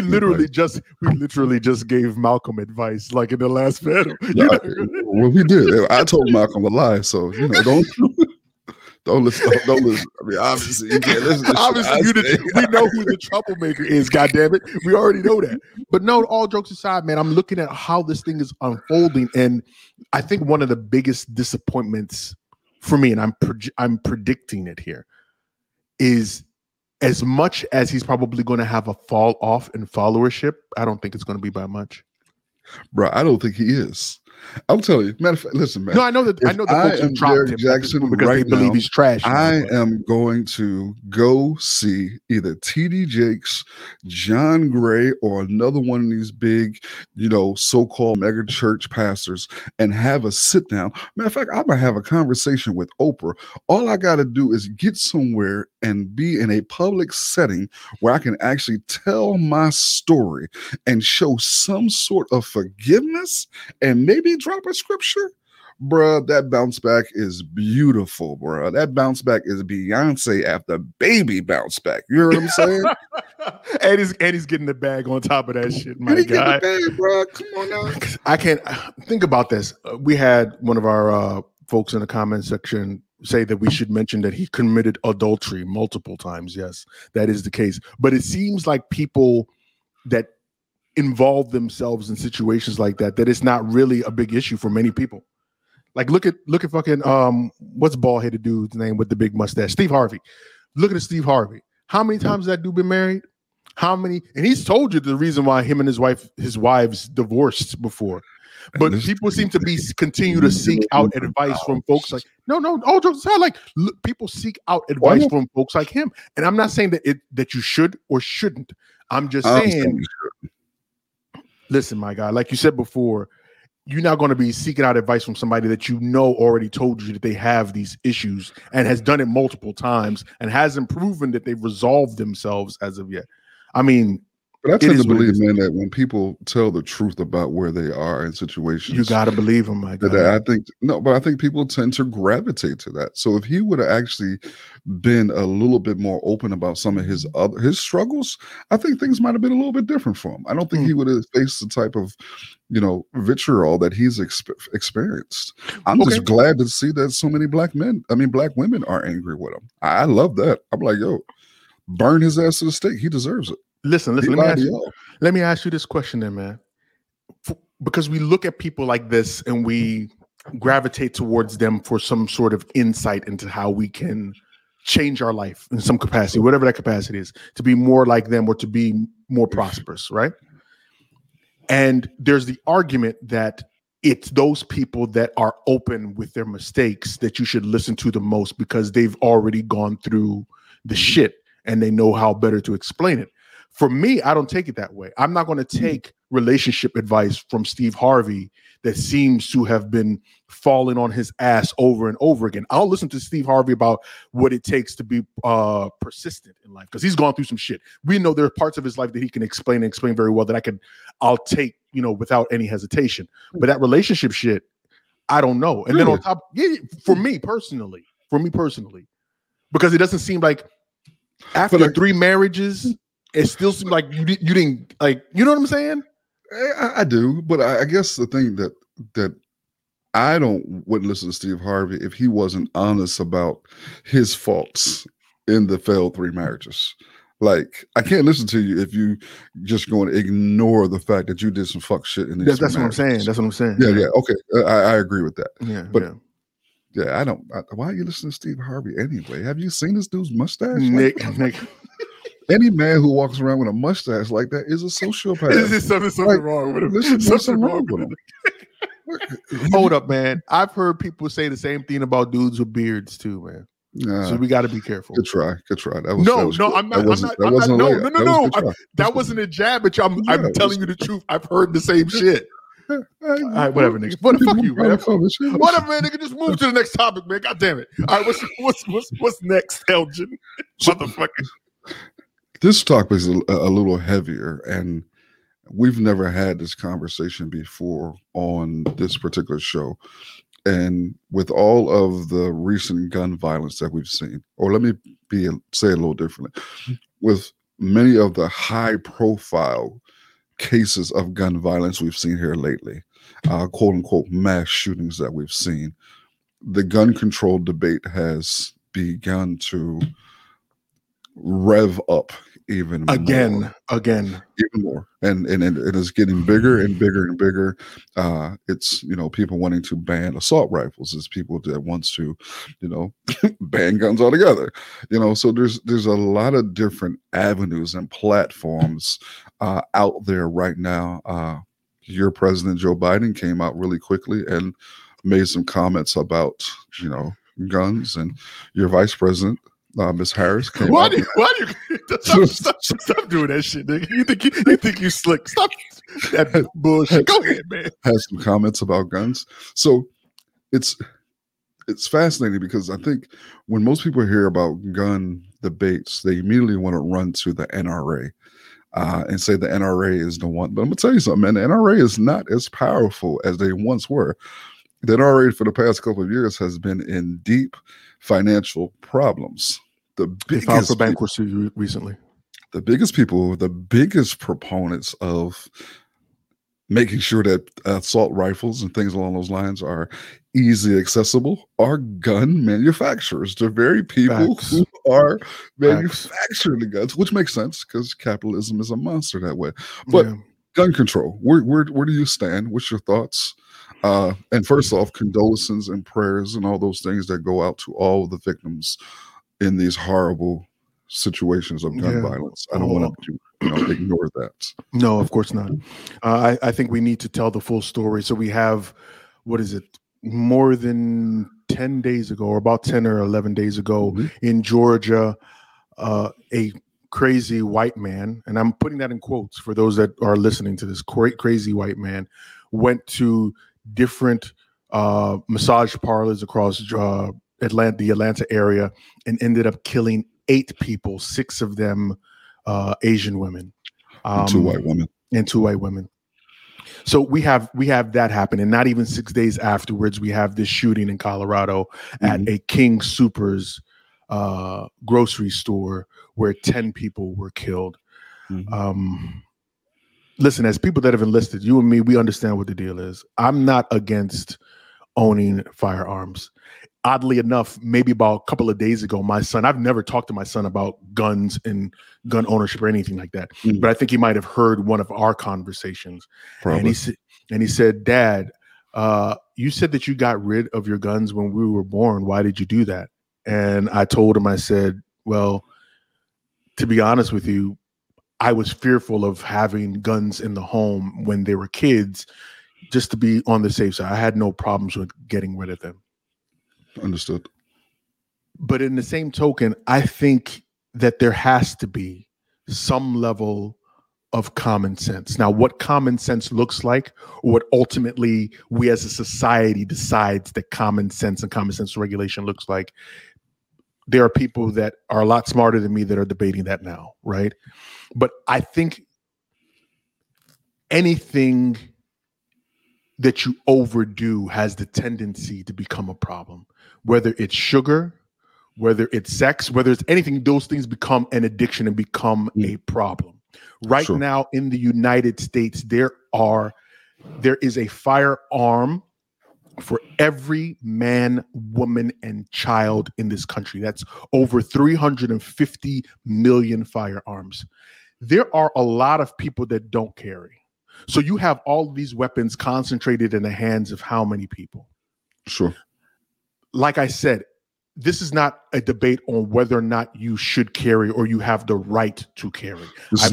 literally just gave Malcolm advice like in the last battle. We did. I told Malcolm a lie, so you know, don't listen. I mean, obviously you can't listen to we know who the troublemaker is, goddammit. We already know that. But no, all jokes aside, man, I'm looking at how this thing is unfolding, and I think one of the biggest disappointments for me, and I'm predicting it here, is as much as he's probably going to have a fall off in followership, I don't think it's going to be by much. Bro, I don't think he is. I'm telling you. Matter of fact, listen, man. No, I know that I am Derek Jackson because right they believe now, he's trash. I am going to go see either T.D. Jakes, John Gray, or another one of these big, you know, so-called mega church pastors and have a sit-down. Matter of fact, I'm going to have a conversation with Oprah. All I got to do is get somewhere and be in a public setting where I can actually tell my story and show some sort of forgiveness and maybe drop a scripture, bruh. That bounce back is beautiful, bruh. That bounce back is Beyonce after baby bounce back. You know what I'm saying? and he's getting the bag on top of that shit, my guy. Getting the bag, bruh. Come on now. I can't think about this. We had one of our folks in the comment section say that we should mention that he committed adultery multiple times. Yes, that is the case. But it seems like people that involve themselves in situations like that it's not really a big issue for many people. Like look at fucking what's bald-headed dude's name with the big mustache? Steve Harvey. Look at Steve Harvey. How many times has that dude been married? How many? And he's told you the reason why him and his wives divorced before. But people seem to be continue to seek out advice from folks like all jokes aside, like people seek out advice from folks like him. And I'm not saying that you should or shouldn't. I'm just saying, listen, my guy, like you said before, you're not going to be seeking out advice from somebody that you know already told you that they have these issues and has done it multiple times and hasn't proven that they've resolved themselves as of yet. I mean, but I tend to believe, man, that when people tell the truth about where they are in situations, you got to believe them. My God. I think people tend to gravitate to that. So if he would have actually been a little bit more open about some of his struggles, I think things might have been a little bit different for him. I don't think he would have faced the type of, vitriol that he's experienced. I'm just glad to see that so many black women are angry with him. I love that. I'm like, yo, burn his ass to the stake. He deserves it. Listen. Let me ask you this question then, man. Because we look at people like this and we gravitate towards them for some sort of insight into how we can change our life in some capacity, whatever that capacity is, to be more like them or to be more prosperous, right? And there's the argument that it's those people that are open with their mistakes that you should listen to the most because they've already gone through the shit and they know how better to explain it. For me, I don't take it that way. I'm not going to take relationship advice from Steve Harvey that seems to have been falling on his ass over and over again. I'll listen to Steve Harvey about what it takes to be persistent in life because he's gone through some shit. We know there are parts of his life that he can explain very well that I'll take, without any hesitation. But that relationship shit, I don't know. And then on top, for me personally, because it doesn't seem like after three marriages, it still seemed like you didn't like, you know what I'm saying? I do, but I guess the thing that I wouldn't listen to Steve Harvey if he wasn't honest about his faults in the failed three marriages. Like, I can't listen to you if you just going to ignore the fact that you did some fuck shit in these marriages. That's what I'm saying. That's what I'm saying. Yeah. Okay, I agree with that. Yeah, but. Yeah. Yeah, I don't. Why are you listening to Steve Harvey anyway? Have you seen this dude's mustache? Nick. Any man who walks around with a mustache like that is a sociopath. Is something wrong with him? Something wrong with him. Hold up, man. I've heard people say the same thing about dudes with beards too, man. Nah, so we got to be careful. Good try. That was I'm not. That wasn't a jab at you. I'm telling you the truth. I've heard the same shit. All right, whatever, nigga. What the fuck you, man? Whatever, man, nigga. Just move to the next topic, man. God damn it. All right, what's next, Elgin? Motherfucker. This topic is a little heavier, and we've never had this conversation before on this particular show. And with all of the recent gun violence that we've seen, or let me say it a little differently, with many of the high-profile cases of gun violence we've seen here lately, quote unquote mass shootings that we've seen, the gun control debate has begun to rev up even more. And it is getting bigger and bigger and bigger. It's, people wanting to ban assault rifles. It's people that wants to, ban guns altogether. So there's a lot of different avenues and platforms out there right now. Your president, Joe Biden, came out really quickly and made some comments about, guns, and your vice president, Miss Harris came. Why do you stop doing that shit, nigga? You think you slick? Stop that bullshit. Go ahead, man. Has some comments about guns. So it's fascinating because I think when most people hear about gun debates, they immediately want to run to the NRA and say the NRA is the one. But I'm gonna tell you something, man. The NRA is not as powerful as they once were. The NRA for the past couple of years has been in deep financial problems. They filed for bankruptcy recently. The biggest proponents of making sure that assault rifles and things along those lines are easily accessible are gun manufacturers. The very people who are manufacturing the guns, which makes sense because capitalism is a monster that way. But gun control, where do you stand? What's your thoughts? And first off, condolences and prayers and all those things that go out to all the victims in these horrible situations of gun violence. I don't want to ignore that. No, of course not. I think we need to tell the full story. So we have, what is it, more than 10 days ago, or about 10 or 11 days ago, in Georgia, a crazy white man, and I'm putting that in quotes for those that are listening to this, crazy white man went to different massage parlors across the Atlanta area and ended up killing 8 people, 6 of them Asian women, and 2 white women. So we have that happen, and not even 6 days afterwards, we have this shooting in Colorado at a King Supers grocery store where 10 people were killed. Listen, as people that have enlisted, you and me, we understand what the deal is. I'm not against owning firearms. Oddly enough, maybe about a couple of days ago, my son, I've never talked to my son about guns and gun ownership or anything like that, but I think he might have heard one of our conversations. Probably. And he said, Dad, you said that you got rid of your guns when we were born. Why did you do that? And I told him, I said, well, to be honest with you, I was fearful of having guns in the home when they were kids, just to be on the safe side. I had no problems with getting rid of them. Understood. But in the same token, I think that there has to be some level of common sense. Now, what common sense looks like, or what ultimately we as a society decides that common sense and common sense regulation looks like, there are people that are a lot smarter than me that are debating that now, right? But I think anything that you overdo has the tendency to become a problem. Whether it's sugar, whether it's sex, whether it's anything, those things become an addiction and become a problem. Right now in the United States, there is a firearm for every man, woman, and child in this country. That's over 350 million firearms. There are a lot of people that don't carry. So you have all these weapons concentrated in the hands of how many people? Sure. Like I said, this is not a debate on whether or not you should carry or you have the right to carry. It's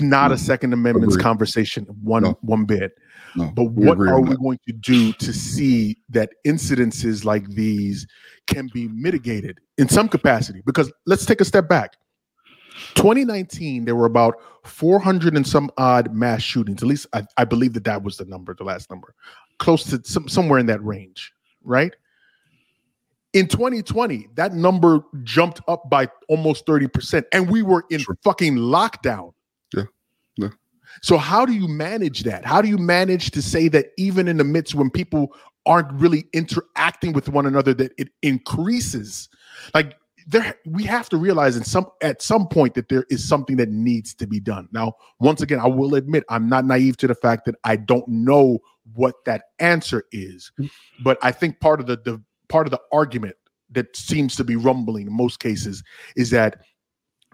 not a Second Amendment conversation one bit. No. But what are we going to do to see that incidences like these can be mitigated in some capacity? Because let's take a step back. 2019, there were about 400 and some odd mass shootings. At least I believe that was the number, the last number, close to somewhere in that range, right? In 2020, that number jumped up by almost 30%, and we were in fucking lockdown. Yeah. So how do you manage that? How do you manage to say that even in the midst when people aren't really interacting with one another, that it increases? Like, we have to realize at some point that there is something that needs to be done. Now, once again, I will admit I'm not naive to the fact that I don't know what that answer is, but I think part of the argument that seems to be rumbling in most cases is that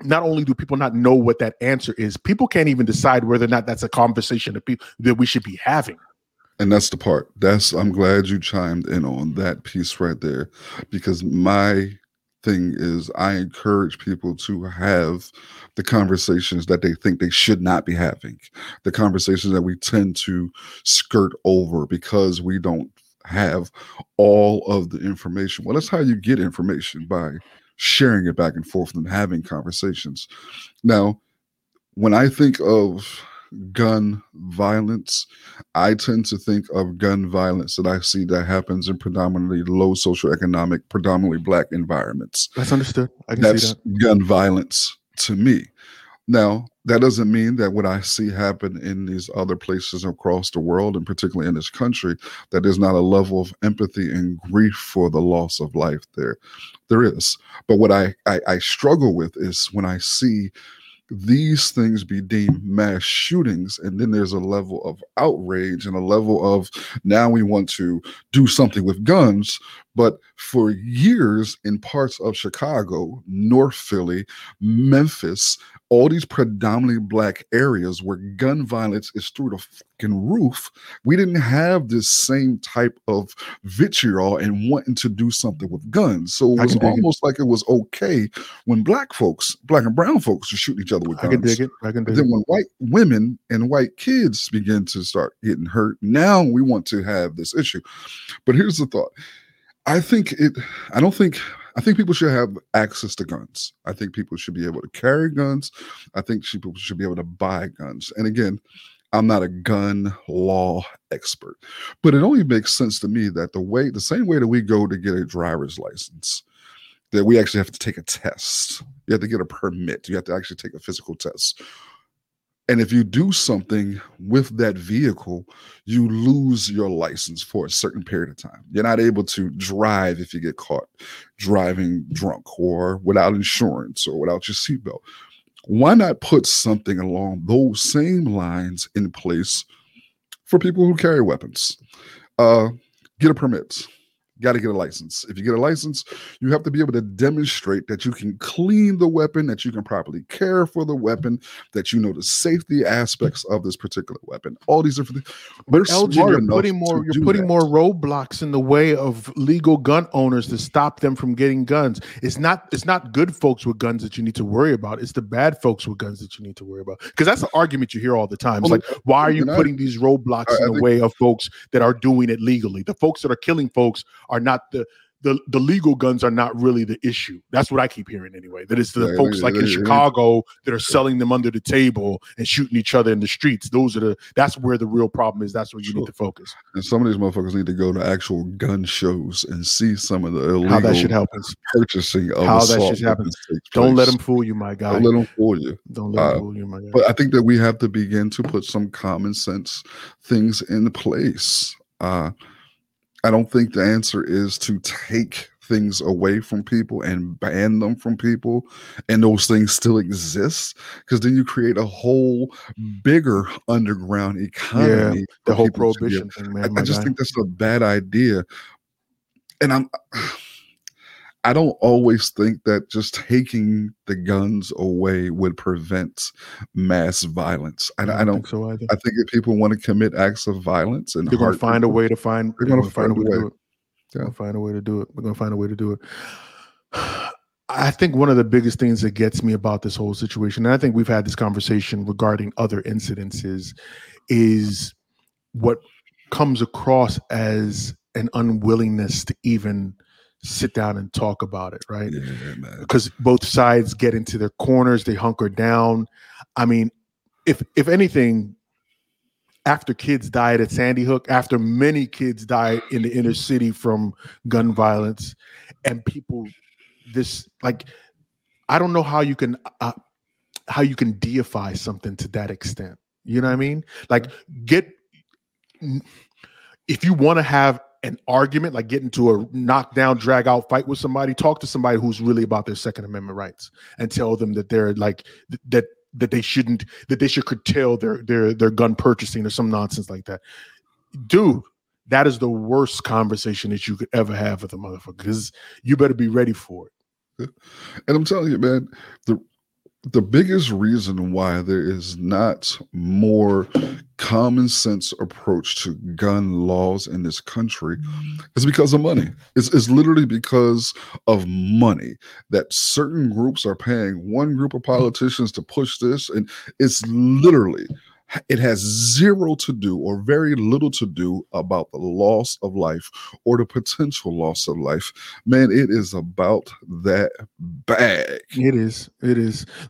not only do people not know what that answer is, people can't even decide whether or not that's a conversation that we should be having. And that's the part. I'm glad you chimed in on that piece right there, because my thing is, I encourage people to have the conversations that they think they should not be having, the conversations that we tend to skirt over because we don't have all of the information. Well, that's how you get information, by sharing it back and forth and having conversations. Now, when I think of gun violence, I tend to think of gun violence that I see that happens in predominantly low socioeconomic, predominantly black environments. That's understood. I can see that. That's gun violence to me. Now, that doesn't mean that what I see happen in these other places across the world, and particularly in this country, that there's not a level of empathy and grief for the loss of life there. There is. But what I struggle with is when I see these things be deemed mass shootings. And then there's a level of outrage and a level of now we want to do something with guns. But for years in parts of Chicago, North Philly, Memphis, all these predominantly black areas where gun violence is through the fucking roof, we didn't have this same type of vitriol and wanting to do something with guns. So it was almost like it was okay when black folks, black and brown folks, would shoot each other with guns. I can dig it. I can dig it. Then when white women and white kids begin to start getting hurt, now we want to have this issue. But here's the thought. I think people should have access to guns. I think people should be able to carry guns. I think people should be able to buy guns. And again, I'm not a gun law expert, but it only makes sense to me that the same way that we go to get a driver's license, that we actually have to take a test. You have to get a permit. You have to actually take a physical test. And if you do something with that vehicle, you lose your license for a certain period of time. You're not able to drive if you get caught driving drunk or without insurance or without your seatbelt. Why not put something along those same lines in place for people who carry weapons? Get a permit. Got to get a license. If you get a license, you have to be able to demonstrate that you can clean the weapon, that you can properly care for the weapon, that you know the safety aspects of this particular weapon. All these different things. But Elgin, you're putting more roadblocks in the way of legal gun owners to stop them from getting guns. It's not good folks with guns that you need to worry about. It's the bad folks with guns that you need to worry about. Because that's the argument you hear all the time. It's like, why are you putting these roadblocks in the way of folks that are doing it legally? The folks that are killing folks are not the legal guns are not really the issue. That's what I keep hearing anyway. That it's the folks like in Chicago that are selling them under the table and shooting each other in the streets. That's where the real problem is. That's where you need to focus. And some of these motherfuckers need to go to actual gun shows and see some of the illegal purchasing of assault weapons. Don't let them fool you, my guy. Don't let them fool you. Don't let them fool you, my guy. But I think that we have to begin to put some common sense things in place. I don't think the answer is to take things away from people and ban them from people, and those things still exist, because then you create a whole bigger underground economy. Yeah, the whole prohibition thing, man. I just think that's a bad idea. And I don't always think that just taking the guns away would prevent mass violence. I don't think so either. I think if people want to commit acts of violence, and they're going to find a way to do it. Yeah. We're going to find a way to do it. I think one of the biggest things that gets me about this whole situation, and I think we've had this conversation regarding other incidences, is what comes across as an unwillingness to even sit down and talk about it, right? Because both sides get into their corners, they hunker down. I mean, if anything, after kids died at Sandy Hook, after many kids died in the inner city from gun violence, and people, I don't know how you can deify something to that extent. You know what I mean? If you want to have an argument, like get into a knockdown, drag out fight with somebody, talk to somebody who's really about their Second Amendment rights and tell them that they're that they should curtail their gun purchasing or some nonsense like that. Dude, that is the worst conversation that you could ever have with a motherfucker, because you better be ready for it. And I'm telling you, man, the biggest reason why there is not more common sense approach to gun laws in this country is because of money. It's literally because of money that certain groups are paying one group of politicians to push this. And it has zero to do, or very little to do, about the loss of life or the potential loss of life. Man, it is about that bag. It is.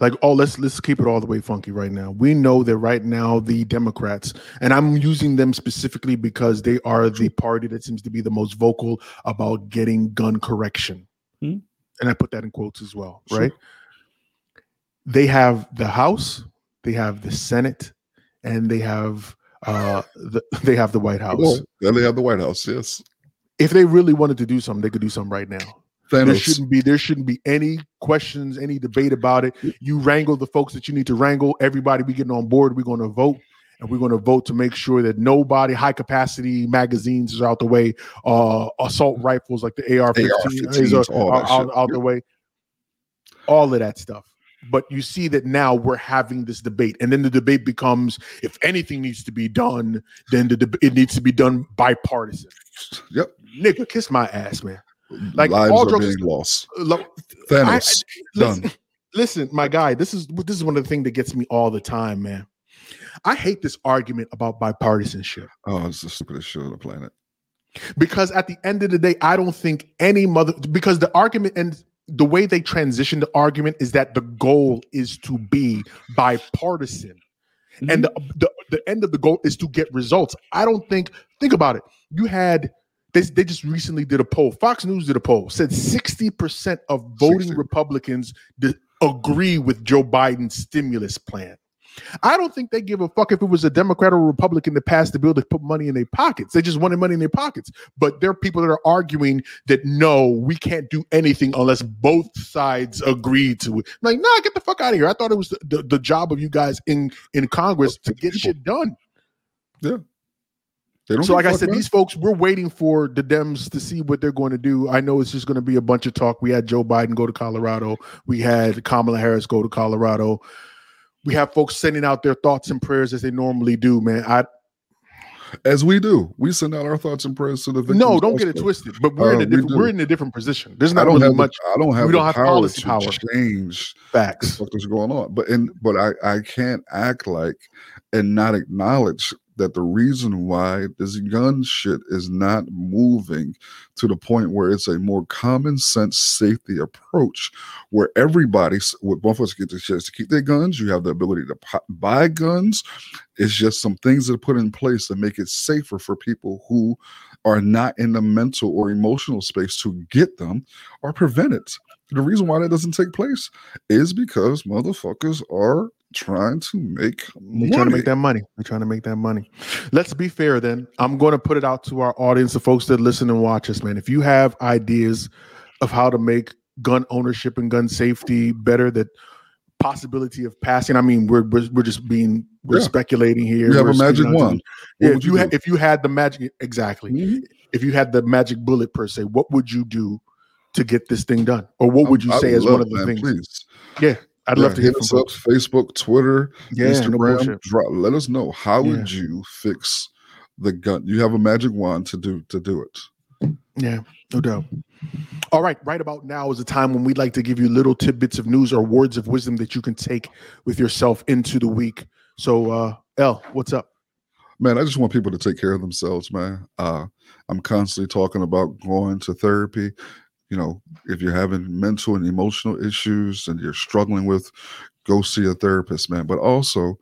Like, oh, let's keep it all the way funky right now. We know that right now the Democrats, and I'm using them specifically because they are the party that seems to be the most vocal about getting gun correction. Hmm? And I put that in quotes as well, right? They have the House, they have the Senate, and they have the White House. Yes. If they really wanted to do something, they could do something right now. Then there shouldn't be any questions, any debate about it. You wrangle the folks that you need to wrangle. Everybody be getting on board. We're going to vote, and we're going to vote to make sure that nobody, high-capacity magazines is out the way, assault rifles like the AR-15 are out the way, all of that stuff. But you see that now we're having this debate, and then the debate becomes, if anything needs to be done, then it needs to be done bipartisan. Yep. Nigga, kiss my ass, man. Like, lives all drugs are being lost. Thanos, done. Listen, my guy, this is one of the things that gets me all the time, man. I hate this argument about bipartisanship. Oh, it's the stupidest shit on the planet. Because at the end of the day, I don't think because the argument and the way they transition the argument is that the goal is to be bipartisan. Mm-hmm. And the end of the goal is to get results. I don't think about it. You had... They just recently did a poll. Fox News did a poll. Said 60% of voting Republicans agree with Joe Biden's stimulus plan. I don't think they give a fuck if it was a Democrat or Republican that passed the bill to put money in their pockets. They just wanted money in their pockets. But there are people that are arguing that, no, we can't do anything unless both sides agree to it. I'm like, nah, get the fuck out of here. I thought it was the job of you guys in Congress to get shit done. Yeah. So, like I said, these folks, we're waiting for the Dems to see what they're going to do. I know it's just going to be a bunch of talk. We had Joe Biden go to Colorado. We had Kamala Harris go to Colorado. We have folks sending out their thoughts and prayers as they normally do, man. As we do. We send out our thoughts and prayers to the victims. No, don't get it twisted. But we're in a different position. There's not really much. We don't have policy power to change facts. What's going on? But I can't act like and not acknowledge that the reason why this gun shit is not moving to the point where it's a more common sense safety approach, where everybody, with both of us, get the chance to keep their guns. You have the ability to buy guns. It's just some things that are put in place to make it safer for people who are not in the mental or emotional space to get them or prevent it. The reason why that doesn't take place is because motherfuckers are trying to make that money. Let's be fair then. I'm going to put it out to our audience, the folks that listen and watch us, man. If you have ideas of how to make gun ownership and gun safety better, that possibility of passing, I mean, we're just being, we're speculating here. You have a magic wand. Yeah, if you had the magic, exactly. Mm-hmm. If you had the magic bullet per se, what would you do to get this thing done? Or what would you say is one of the things? Please. Yeah. I'd love to hear from us up, Facebook, Twitter, Instagram. Let us know how would you fix the gun? You have a magic wand to do it. Yeah, no doubt. All right, right about now is a time when we'd like to give you little tidbits of news or words of wisdom that you can take with yourself into the week. So, L, what's up? Man, I just want people to take care of themselves, man. I'm constantly talking about going to therapy. You know, if you're having mental and emotional issues and you're struggling with, go see a therapist, man. But also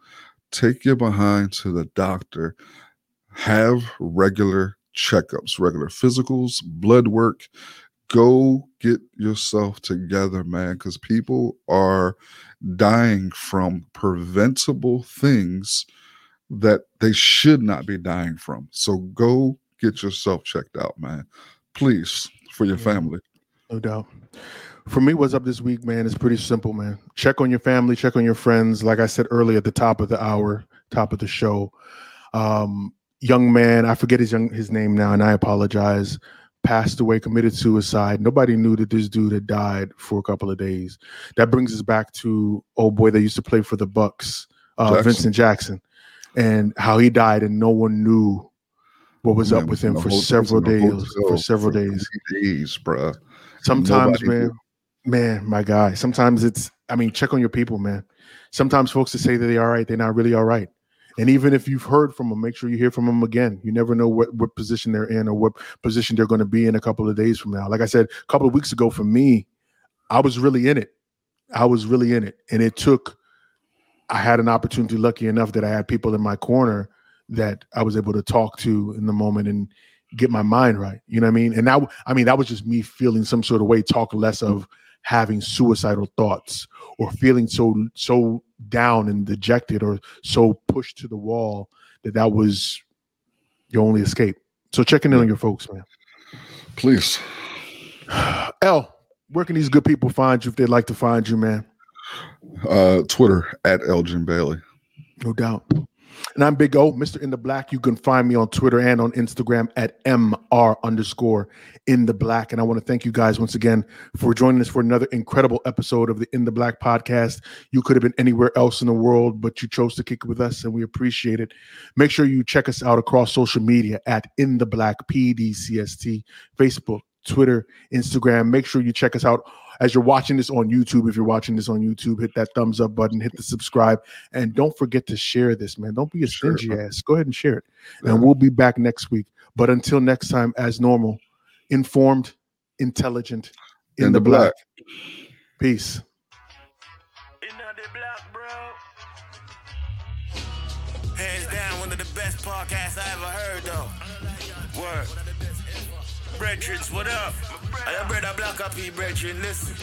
take your behind to the doctor. Have regular checkups, regular physicals, blood work. Go get yourself together, man, because people are dying from preventable things that they should not be dying from. So go get yourself checked out, man. Please, for your family. No doubt. For me, what's up this week, man, is pretty simple, man. Check on your family, check on your friends. Like I said earlier at the top of the hour, top of the show, young man, I forget his name now, and I apologize, passed away, committed suicide. Nobody knew that this dude had died for a couple of days. That brings us back to old boy that used to play for the Bucs, Vincent Jackson, and how he died and no one knew what was up with him for several days. 3 days, bro. Sometimes, my guy, sometimes it's, I mean, check on your people, man. Sometimes folks that say that they're all right, they're not really all right. And even if you've heard from them, make sure you hear from them again. You never know what position they're in or what position they're going to be in a couple of days from now. Like I said, a couple of weeks ago for me, I was really in it. And I had an opportunity, lucky enough, that I had people in my corner that I was able to talk to in the moment and get my mind right. You know what I mean? And that was just me feeling some sort of way, talk less of having suicidal thoughts or feeling so down and dejected or so pushed to the wall that was your only escape. So checking in on your folks, man. Please. L, Where can these good people find you if they'd like to find you, man? Twitter at Elgin Bailey. No doubt. And I'm Big O, Mr. In the Black. You can find me on Twitter and on Instagram at MR_In the Black. And I want to thank you guys once again for joining us for another incredible episode of the In the Black podcast. You could have been anywhere else in the world, but you chose to kick it with us, and we appreciate it. Make sure you check us out across social media at In the Black PDCST, Facebook, Twitter, Instagram. Make sure you check us out as you're watching this on YouTube. If you're watching this on YouTube, hit that thumbs up button, hit the subscribe, and don't forget to share this, man. Don't be a stingy ass. Go ahead and share it. And we'll be back next week. But until next time, as normal, informed, intelligent, in the black. Peace. In the black, bro. Hands down, one of the best podcasts I ever heard, though. Word. Brethren, what up? I bred a black up here, brethren, listen.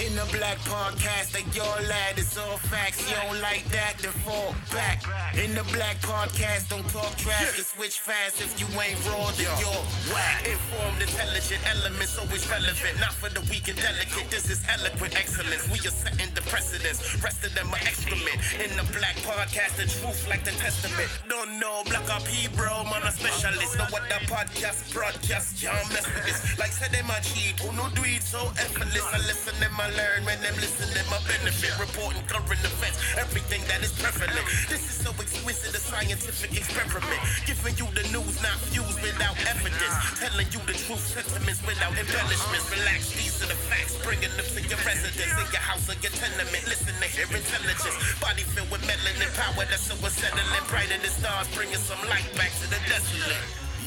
In the black podcast, like your lad, it's all facts. You don't like that, then fall back. In the black podcast, don't talk trash, just switch fast. If you ain't raw, then you're whack. Informed, intelligent, elements always relevant. Not for the weak and delicate, this is eloquent excellence. We are setting the precedence, rest of them are excrement. In the black podcast, the truth like the testament. Don't know, black up here, bro, man, a specialist. Know what that podcast broadcast. Y'all mess with this, like said them I cheat, who no do it so effortless. I listen them, I learn, when them listen them I benefit. Reporting current events, everything that is prevalent. This is so exquisite, a scientific experiment. Giving you the news, not views, without evidence. Telling you the truth, sentiments without embellishments. Relax, these are the facts, bringing them to your residence. In your house or your tenement, listen to hear intelligence. Body filled with melanin power, that's so unsettling. Bright in the stars, bringing some light back to the desolate.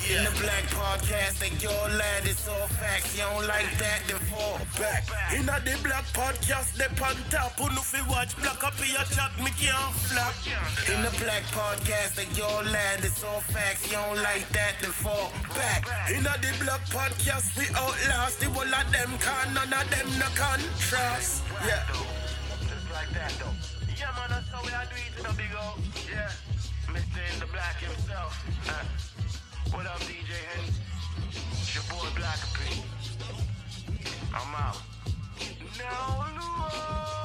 In the black podcast, like your lad, it's all facts. You don't like that, then fall back. In the black podcast, they pan tap. Who no fi watch black up in your chat, me can't flap. In the black podcast, like your lad, it's all facts. You don't like that, then fall back. In the black podcast, we outlast. The whole of them can, none of them no contrast. Yeah. Just like that, though. Yeah, man, that's how we are doing it, the Big O. Yeah. Mr. In the Black himself. What up, DJ Henry? It's your boy Black P. I'm out. Now,